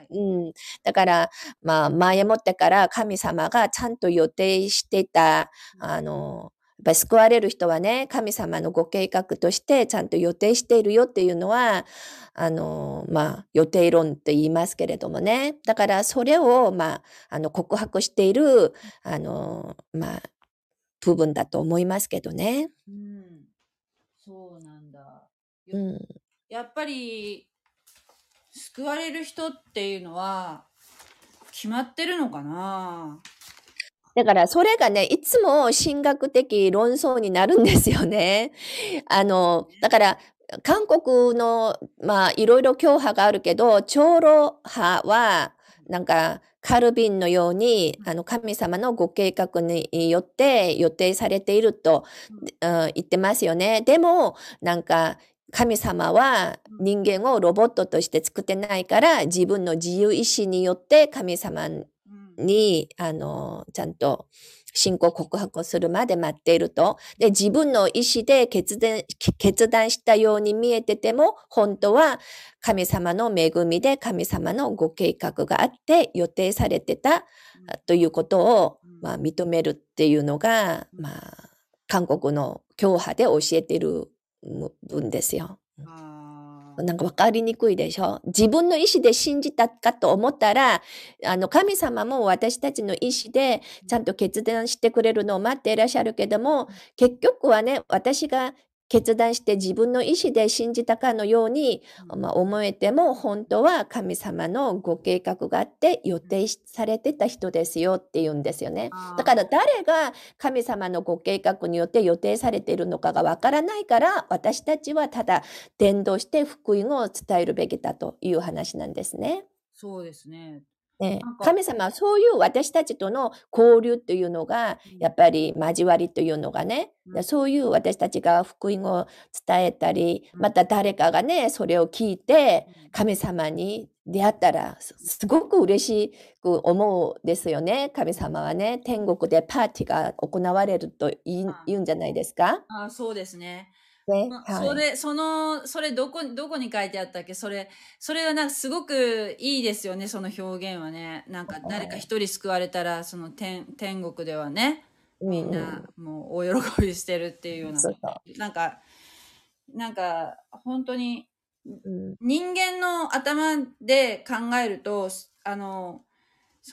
はい、うん。だから、まあ、前もってから神様がちゃんと予定してた、やっぱり救われる人はね、神様のご計画としてちゃんと予定しているよっていうのは、まあ、予定論と言いますけれどもね。だからそれを、まあ、告白している、まあ、部分だと思いますけどね。うん、そうなんだ。うん、やっぱり、救われる人っていうのは、決まってるのかな？だからそれがね、いつも神学的論争になるんですよね。だから韓国のまあいろいろ教派があるけど、長老派はなんかカルビンのように神様のご計画によって予定されていると、言ってますよね。でもなんか神様は人間をロボットとして作ってないから、自分の自由意志によって神様にちゃんと信仰告白をするまで待っていると。で、自分の意思で決断したように見えてても、本当は神様の恵みで神様のご計画があって予定されてたということを、認めるっていうのが、韓国の教派で教えているんですよ。なんか分かりにくいでしょ。自分の意思で信じたかと思ったら、神様も私たちの意思でちゃんと決断してくれるのを待っていらっしゃるけども、結局はね、私が決断して自分の意思で信じたかのように、思えても、本当は神様のご計画があって予定されてた人ですよって言うんですよね。だから誰が神様のご計画によって予定されているのかがわからないから、私たちはただ伝道して福音を伝えるべきだという話なんですね。そうですね。神様はそういう私たちとの交流というのが、やっぱり交わりというのがね、そういう私たちが福音を伝えたり、また誰かがね、それを聞いて神様に出会ったらすごく嬉しく思うですよね。神様はね、天国でパーティーが行われると言うんじゃないですか。そうですね。それどこに書いてあったっけ。それはなんかすごくいいですよね、その表現はね。なんか誰か一人救われたら、その天国ではね、みんなもう大喜びしてるっていうような、なんか本当に人間の頭で考えると、そ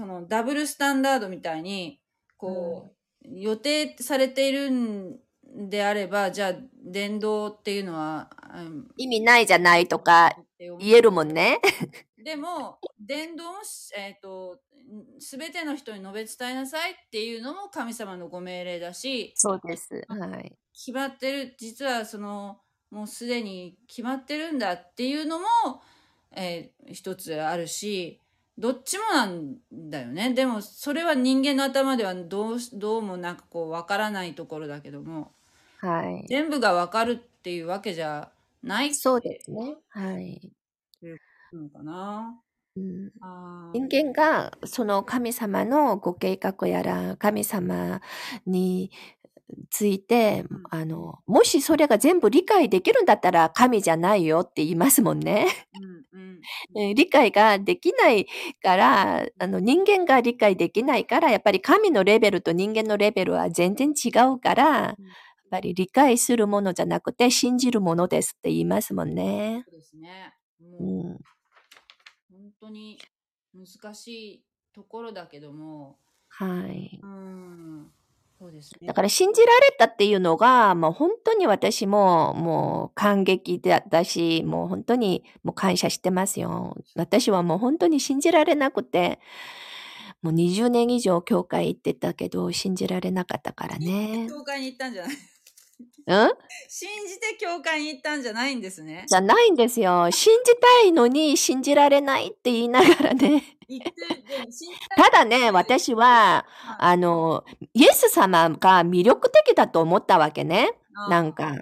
のダブルスタンダードみたいにこう、予定されているんであれば、じゃあ伝道っていうのは、意味ないじゃないとか言えるもんね。でも伝道を全ての人に述べ伝えなさいっていうのも神様のご命令だし、そうです、はい、決まってる、実はそのもうすでに決まってるんだっていうのも、一つあるし、どっちもなんだよね。でもそれは人間の頭ではどうもなんかこう分からないところだけども、はい、全部が分かるっていうわけじゃない。そうですね、はい、のかな、人間がその神様のご計画やら神様について、もしそれが全部理解できるんだったら神じゃないよって言いますもんね。理解ができないから、人間が理解できないから、やっぱり神のレベルと人間のレベルは全然違うから、やっぱり理解するものじゃなくて信じるものですって言いますもんね。そうですね。本当に難しいところだけども、はい、そうですね。だから信じられたっていうのが、もう本当に私ももう感激だったし、もう本当にもう感謝してますよ。私はもう本当に信じられなくて、もう20年以上教会行ってたけど信じられなかったからね。教会に行ったんじゃない？信じて教会に行ったんじゃないんですね。じゃないんですよ。信じたいのに信じられないって言いながらね。ただね、私はイエス様が魅力的だと思ったわけね。なんか、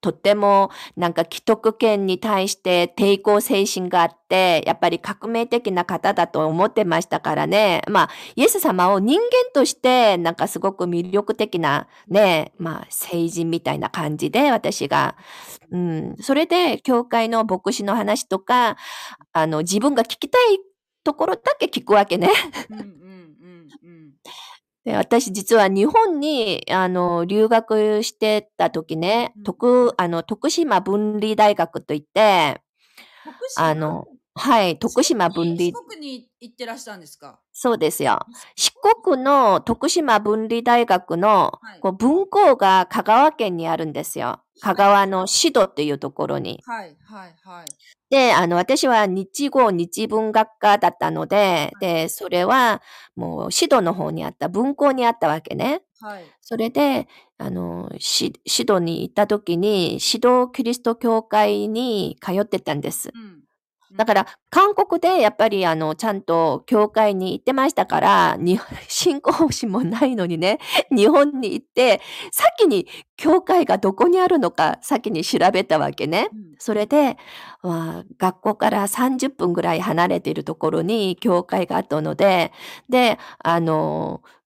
とってもなんか既得権に対して抵抗精神があって、やっぱり革命的な方だと思ってましたからね。イエス様を人間としてなんかすごく魅力的なね、聖人みたいな感じで私が、それで教会の牧師の話とか、自分が聞きたいところだけ聞くわけね。で、私実は日本に留学してた時ね、徳島文理大学といって、徳島文理。四国に行ってらしたんですか？そうですよ。四国の徳島文理大学の分校が香川県にあるんですよ。香川の市戸っていうところに。で、私は日語日文学科だったので、で、それはもう市戸の方にあった、分校にあったわけね。それで、市戸に行った時に、市戸キリスト教会に通ってたんです。だから、韓国でやっぱりちゃんと教会に行ってましたから、信仰心もないのにね、日本に行って、先に教会がどこにあるのか、先に調べたわけね。それで、学校から30分ぐらい離れているところに教会があったので、で、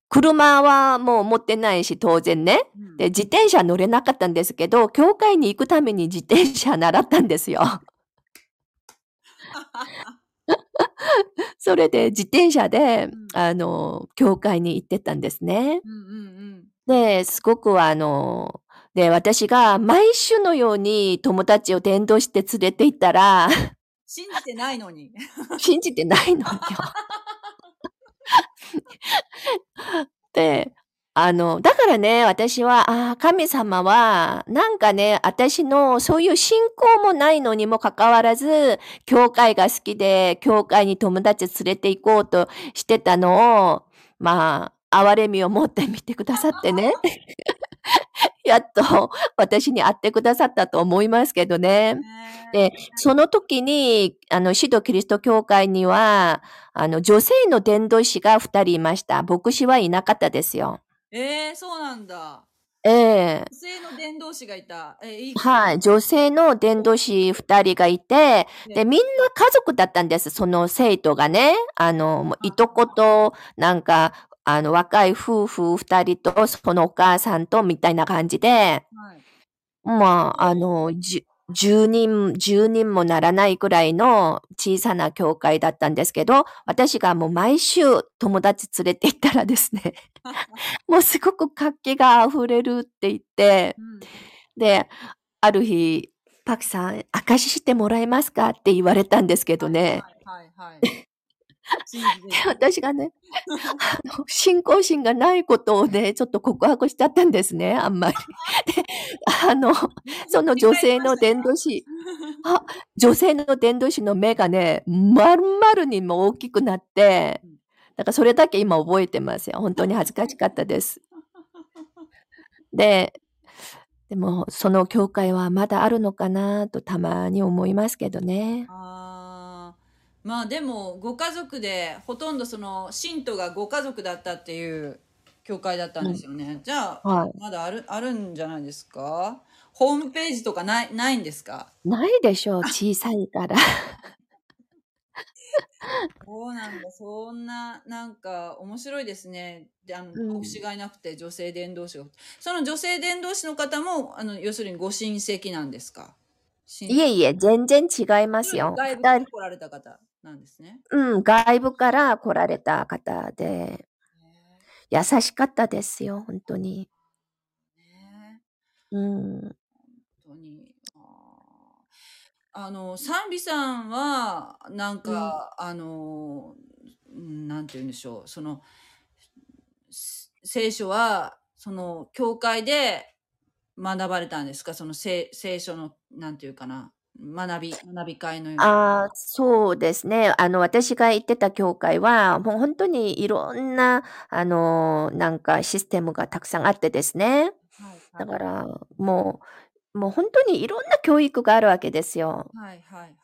車はもう持ってないし、当然ね。で、自転車乗れなかったんですけど、教会に行くために自転車習ったんですよ。それで自転車で、教会に行ってたんですね。で、すごくで、私が毎週のように友達を伝道して連れて行ったら、信じてないのに。信じてないのよ。で、だからね、私は、神様は、なんかね、私のそういう信仰もないのにもかかわらず、教会が好きで、教会に友達連れて行こうとしてたのを、哀れみを持ってみてくださってね。やっと私に会ってくださったと思いますけどね。で、その時に、シドキリスト教会には、女性の伝道師が2人いました。牧師はいなかったですよ。そうなんだ。女性の伝道師がいた。はい、女性の伝道師2人がいて、で、みんな家族だったんです。その生徒がね、いとこと、なんか、若い夫婦2人と、そのお母さんと、みたいな感じで、10人もならないくらいの小さな教会だったんですけど、私がもう毎週友達連れて行ったらですね、もうすごく活気が溢れるって言って、で、ある日、パクさん、証ししてもらえますかって言われたんですけどね。私がね、信仰心がないことをね、ちょっと告白しちゃったんですね、あんまり。で、その女性の伝道師、女性の伝道師の目がね、まるまるにも大きくなって、だからそれだけ今覚えてますよ。本当に恥ずかしかったです。でも、その教会はまだあるのかなとたまに思いますけどね。まあでもご家族でほとんどその信徒がご家族だったっていう教会だったんですよね。じゃあ、まだあるんじゃないですか。ホームページとかないんですか。ないでしょう、小さいから。そうなんだ。そんななんか面白いですね。で、牧師がいなくて女性伝道師が、その女性伝道師の方も要するにご親戚なんですか。いえいえ、全然違いますよ。外部から来られた方なんですね。外部から来られた方で、優しかったですよ、本当に。本当に。賛美さんはなんか、なんて言うんでしょう、その聖書はその教会で学ばれたんですか、その聖書のなんていうかな、学び会のような。そうですね。私が行ってた教会は、もう本当にいろんな、なんかシステムがたくさんあってですね。だから、もう本当にいろんな教育があるわけですよ。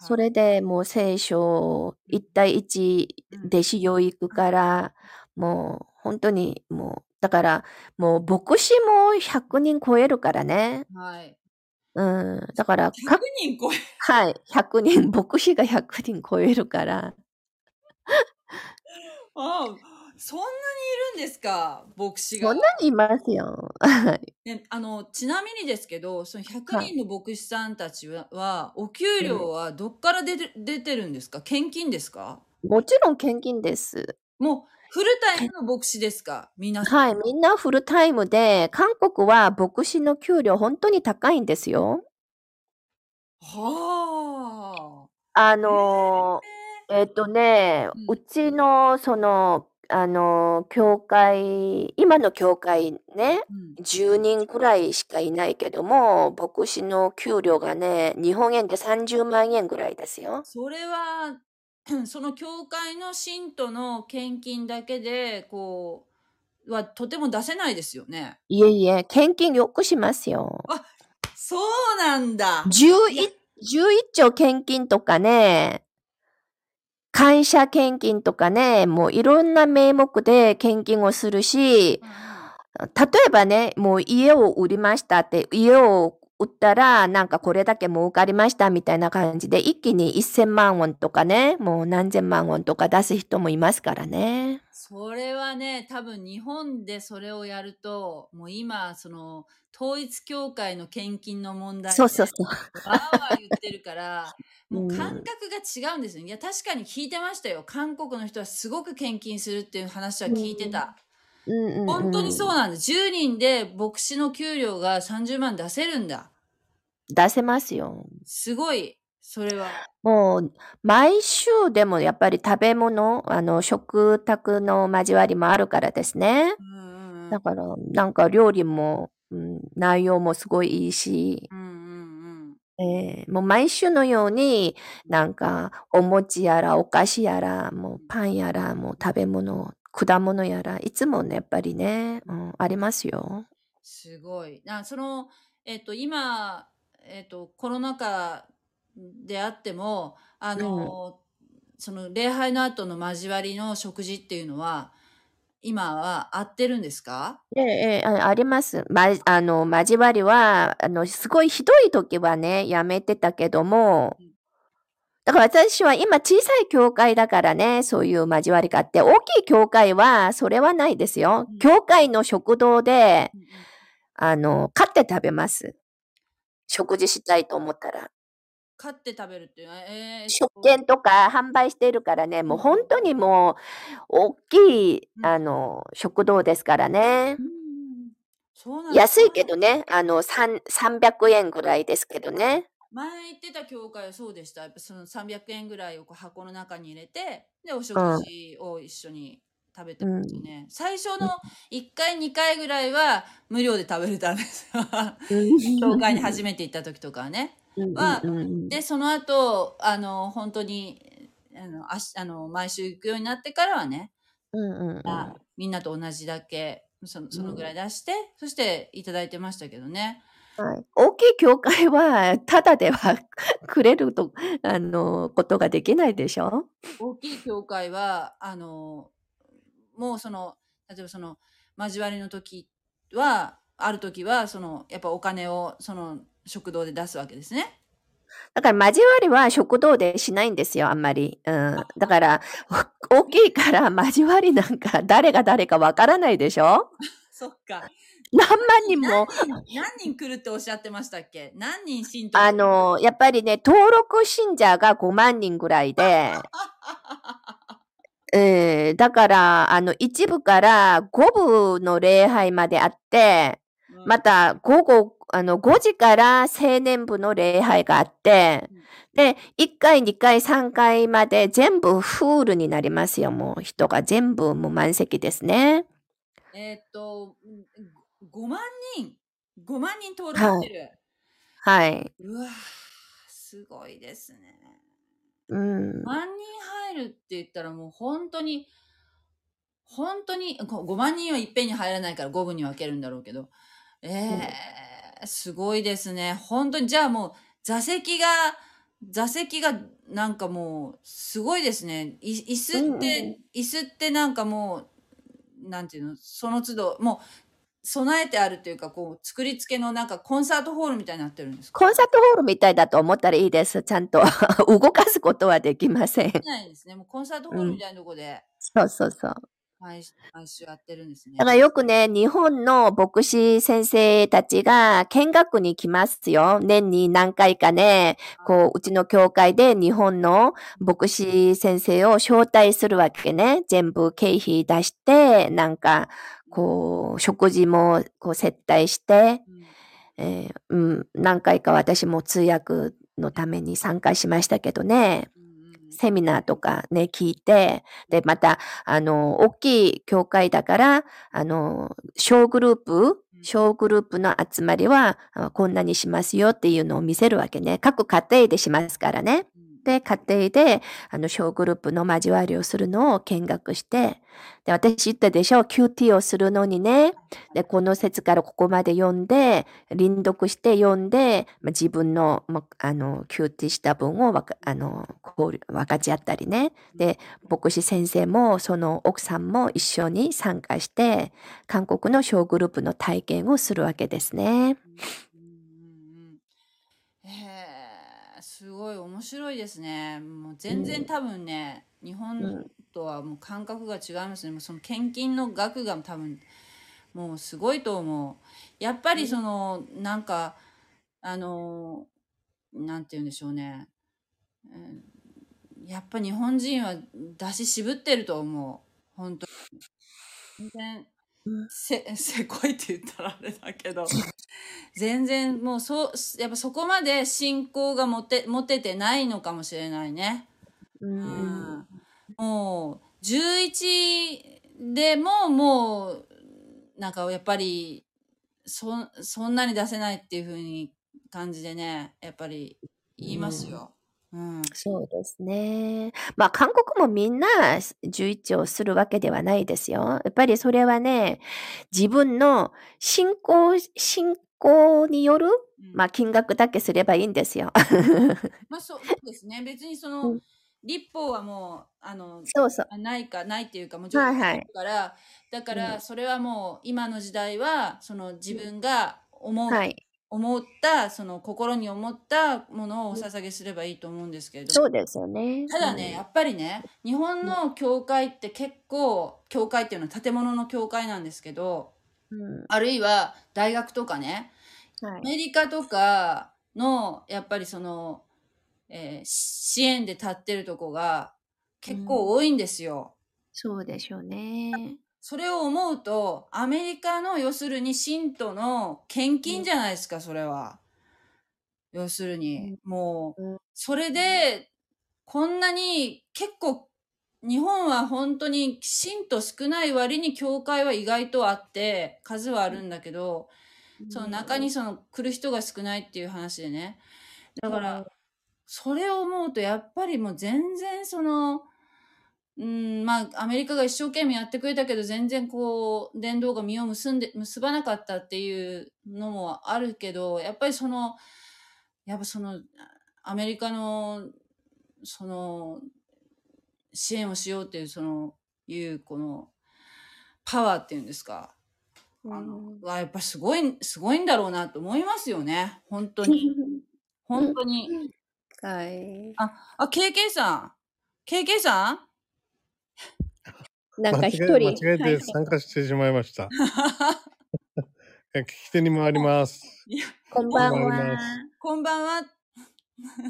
それでもう聖書、1対1弟子養育から、もう本当にもう、だから、もう牧師も100人超えるからね。だから、100人超える。100人、牧師が100人超えるから。そんなにいるんですか、牧師が。そんなにいますよ。ね、ちなみにですけど、その100人の牧師さんたちは、お給料はどっから出てるんですか。献金ですか。もちろん献金です。もうフルタイムの牧師ですか、みんな。はい、みんなフルタイムで、韓国は牧師の給料本当に高いんですよ。はあ。うちのその、教会、今の教会ね、10人くらいしかいないけども、牧師の給料がね、日本円で30万円ぐらいですよ。それは、その教会の信徒の献金だけでこうはとても出せないですよね。いえいえ、献金よくしますよ。そうなんだ。11兆献金とかね、感謝献金とかね、もういろんな名目で献金をするし、例えばね、もう家を売りましたって、家を売ったらなんかこれだけ儲かりましたみたいな感じで、一気に1000万ウォンとかね、もう何千万ウォンとか出す人もいますからね。それはね、多分日本でそれをやると、もう今その統一教会の献金の問題で、そうそうそう、わーわー言ってるからもう感覚が違うんですよ。いや確かに聞いてましたよ、韓国の人はすごく献金するっていう話は聞いてた、うんうんうん、本当にそうなんです。10人で牧師の給料が30万出せるんだ。出せますよ。すごい。それはもう毎週でもやっぱり食べ物、食卓の交わりもあるからですね、うんうん、だからなんか料理も、うん、内容もすごいいいし、うんうんうん、もう毎週のようになんかお餅やらお菓子やらもうパンやらもう食べ物果物やらいつもねやっぱりね、うん、ありますよ。すごい。その今コロナ禍であってもうん、その礼拝の後の交わりの食事っていうのは今は合ってるんですか？あります、交わりはすごいひどい時はねやめてたけども、だから私は今小さい教会だからね、そういう交わりがあって、大きい教会はそれはないですよ、うん、教会の食堂で、うん、買って食べます。食事したいと思ったら買って食べるっていう、食券とか販売しているからね、もう本当にもう大きい、うん、食堂ですからね、うん、そうなんですね。安いけどね、300円ぐらいですけどね。前行ってた教会はそうでした。やっぱその300円ぐらいをこう箱の中に入れて、でお食事を一緒に食べてますね、うん、最初の1回2回ぐらいは無料で食べれたんですよ教会に初めて行った時とかはねは、でその後本当に毎週行くようになってからはね、うんうんうん、みんなと同じだけそのぐらい出して、うん、そしていただいてましたけどね。はい、大きい教会はただではくれるとことができないでしょ。大きい教会はもうその例えばその交わりの時はある時はそのやっぱお金をその食堂で出すわけですね。だから交わりは食堂でしないんですよ、あんまり、うん、だから大きいから交わりなんか誰がわからないでしょそっか。何万人も何人来るっておっしゃってましたっけ？何人信徒？やっぱりね、登録信者が5万人ぐらいで、だから一部から5部の礼拝まであって、うん、また午後5時から青年部の礼拝があって、で、1回、2回、3回まで全部フールになりますよ。もう人が全部もう満席ですね。5万人登録してる。はい。はい、うわぁ、すごいですね。うん。万人入るって言ったらもう本当に、5万人はいっぺんに入らないから5分に分けるんだろうけど。すごいですね。本当に、じゃあもう、座席がなんかもう、すごいですね。椅子ってなんかもう、なんていうの、その都度、もう、備えてあるというか、こう、作り付けのなんかコンサートホールみたいになってるんですか？コンサートホールみたいだと思ったらいいです。ちゃんと動かすことはできません。できないですね。もうコンサートホールみたいなとこで。そうそうそう。毎週やってるんですね。だからよくね、日本の牧師先生たちが見学に来ますよ。年に何回かね、こう、うちの教会で日本の牧師先生を招待するわけね。全部経費出して、なんか、こう、食事もこう接待して、何回か私も通訳のために参加しましたけどね。セミナーとかね、聞いて、で、また、大きい教会だから、小グループの集まりは、こんなにしますよっていうのを見せるわけね。各家庭でしますからね。で、家庭で、小グループの交わりをするのを見学して、で、私言ったでしょ、QT をするのにね、で、この説からここまで読んで、輪読して読んで、自分の、QT した文を分かち合ったりね。で、牧師先生も、その奥さんも一緒に参加して、韓国の小グループの体験をするわけですね。すごい面白いですね。もう全然多分ね、日本とはもう感覚が違いますね。もうその献金の額が多分もうすごいと思う。やっぱりそのなんかなんて言うんでしょうね、やっぱ日本人は出し渋ってると思う。本当に全然せこいって言ったらあれだけど全然もうやっぱそこまで信仰が持ててないのかもしれないね。うん、もう11でももうなんかやっぱりそんなに出せないっていう風に感じでね、やっぱり言いますよ。うん、そうですね。まあ韓国もみんな11をするわけではないですよ。やっぱりそれはね、自分の信仰による、まあ金額だけすればいいんですよ。まあそうですね。別にその立法はもうそうそうないかないっていうかもうはいはい、だからそれはもう今の時代はその自分が思ったその心に思ったものをお捧げすればいいと思うんですけれど、そうですよね。ただね、やっぱりね、日本の教会って結構、教会っていうのは建物の教会なんですけど、あるいは大学とかね、はい、アメリカとかのやっぱりその、支援で立ってるとこが結構多いんですよ。そうでしょうね。それを思うと、アメリカの要するに信徒の献金じゃないですか、それは。要するに、もう、それで、こんなに結構、日本は本当に信徒少ない割に教会は意外とあって、数はあるんだけど、その中にその来る人が少ないっていう話でね。だから、それを思うと、やっぱりもう全然その、まあアメリカが一生懸命やってくれたけど全然こう伝道が実を結ばなかったっていうのもあるけど、やっぱりそのアメリカのその支援をしようっていうこのパワーっていうんですか、やっぱすごいんだろうなと思いますよね、本当に本当に。はい。あ、KKさんなんか一人間違えて参加してしまいました。聞き手に回ります。こんばんは。こんばんは。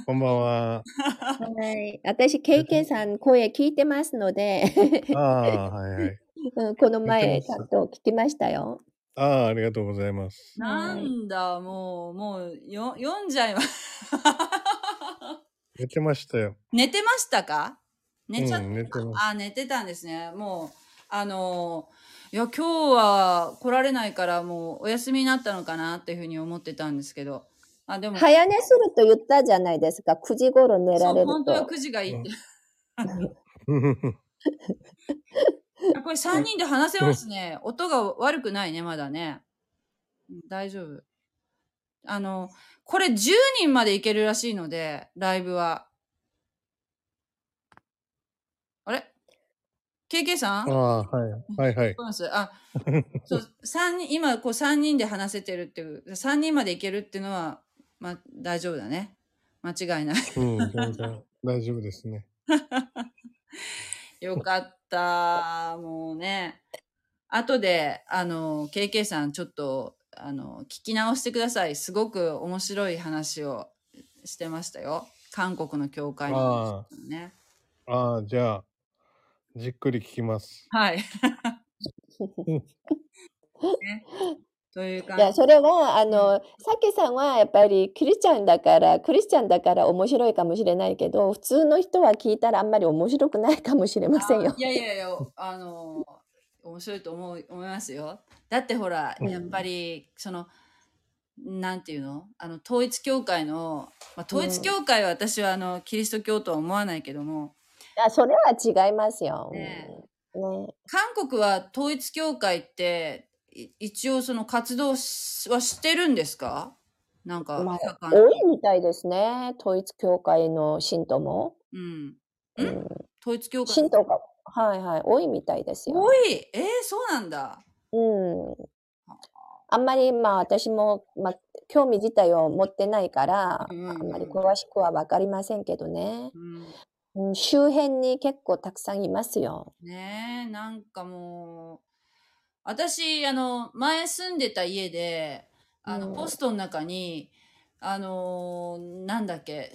こんばんは。はい。私、KK さん声聞いてますので、はいはいこの前、ちゃんと聞きましたよ。ありがとうございます。なんだ、もう読んじゃいます。寝てましたよ。寝てましたか？寝てたんですね。もういや今日は来られないからもうお休みになったのかなっていうふうに思ってたんですけど、でも早寝すると言ったじゃないですか。9時頃寝られると。そう、本当は9時がいいって。これ3人で話せますね。音が悪くないね、まだね。大丈夫。これ10人までいけるらしいので、ライブは。KK さん、はいはい。そう今こう3人で話せてるっていう、3人までいけるっていうのは、まあ、大丈夫だね。間違いない。大丈夫ですね。よかった。もうね。後で、KK さん、ちょっと、聞き直してください。すごく面白い話をしてましたよ。韓国の教会の話ね。じゃあ。じっくり聞きます。はい。ね、というか。いや、それは、サケさんはやっぱりクリスチャンだから面白いかもしれないけど、普通の人は聞いたらあんまり面白くないかもしれませんよ。いや、面白いと思いますよ。だってほら、やっぱり、その、なんていうの、統一教会の、まあ、統一教会は私はキリスト教とは思わないけども、それは違いますよ、ね、韓国は統一教会って一応その活動はしてるんですか？なんか、まあ、多いみたいですね、統一教会の信徒も、うんうんうん、統一教会信徒が、はいはい、多いみたいですよ。多い、そうなんだ。うん、あんまり、まあ、私も、まあ、興味自体を持ってないから、うんうん、あんまり詳しくは分かりませんけどね、うんうん、周辺に結構たくさんいますよね。え、なんかもう私前住んでた家でポストの中に、なんだっけ、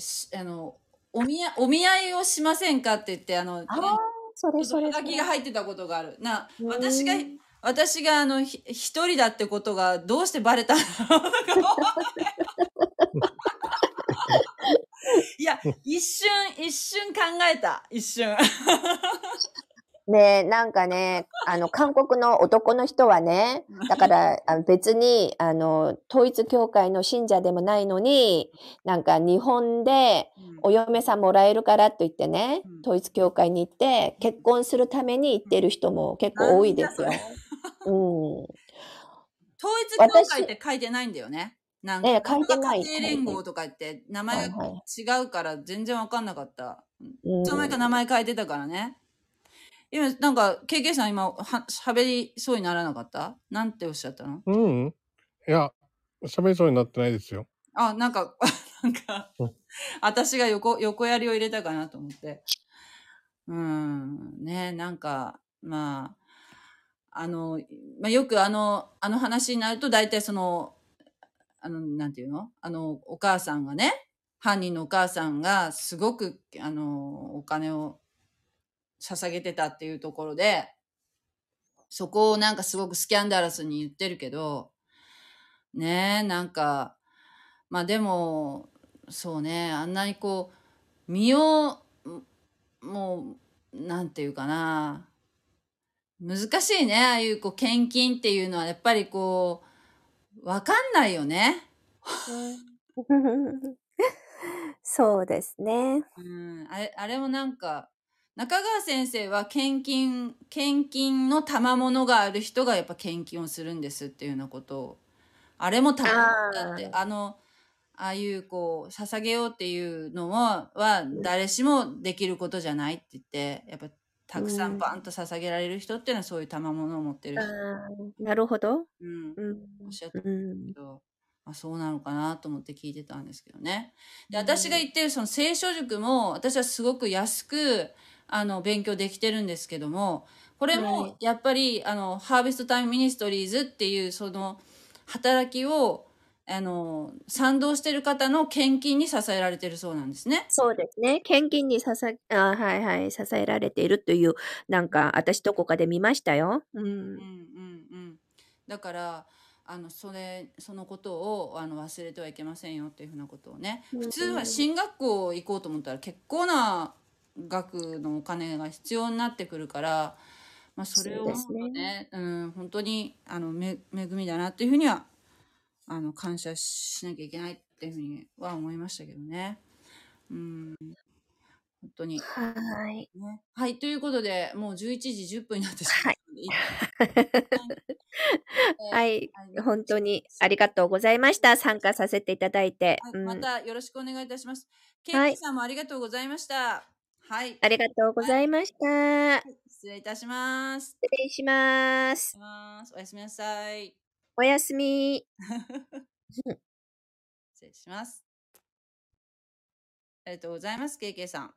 お見合いをしませんかって言ってそれ書きが入ってたことがあるな。私が一人だってことがどうしてバレたのいや、一瞬考えた、一瞬ねえ、なんかね、韓国の男の人はね、だから別に統一教会の信者でもないのに、なんか日本でお嫁さんもらえるからと言ってね、統一教会に行って結婚するために行ってる人も結構多いですよ。うん、統一教会って書いてないんだよね。なんか家庭連合とかって名前が違うから全然分かんなかった。その前から名前変えてたからね。今なんか KK さん今喋りそうにならなかった？なんておっしゃったの？うん、いや喋りそうになってないですよ。あ、なんか私が横槍を入れたかなと思って。ね、なんかまあまあ、よくあの話になると大体そのなんていうの？お母さんがね、犯人のお母さんがすごくお金を捧げてたっていうところで、そこをなんかすごくスキャンダラスに言ってるけどね。え、なんかまあでもそうね、あんなにこう身をもうなんていうかな、難しいね、ああいうこう献金っていうのはやっぱりこう分かんないよねそうですね、うん、あれもなんか中川先生は献金の賜物がある人がやっぱ献金をするんですっていうようなことを、あれも賜物だって、ああいうこう捧げようっていうのは誰しもできることじゃないって言って、やっぱたくさんバンと捧げられる人っていうのはそういう賜物を持ってる人。なるほど。うん。おっしゃったけど。まあ、そうなのかなと思って聞いてたんですけどね。で、私が言ってるその聖書塾も私はすごく安く勉強できてるんですけども、これもやっぱりハーベストタイムミニストリーズっていうその働きを賛同してる方の献金に支えられてるそうなんですね。そうですね、献金にはいはい、支えられているという、なんか私どこかで見ましたよ。うんうんうんうん、だからそのことを忘れてはいけませんよっていうふうなことをね。普通は進学校行こうと思ったら結構な額のお金が必要になってくるから、まあ、それをね、うん、本当に恵みだなっていうふうには感謝しなきゃいけないっていうふうには思いましたけどね。うん、本当に。はい、ね、はい、ということでもう11時10分になってしまったので、はい、本当にありがとうございました。参加させていただいて、はい、またよろしくお願いいたします。KKさんもありがとうございました。はい、ありがとうございました、はい、失礼いたします。失礼します。おやすみなさい。おやすみ失礼します。ありがとうございます、KKさん。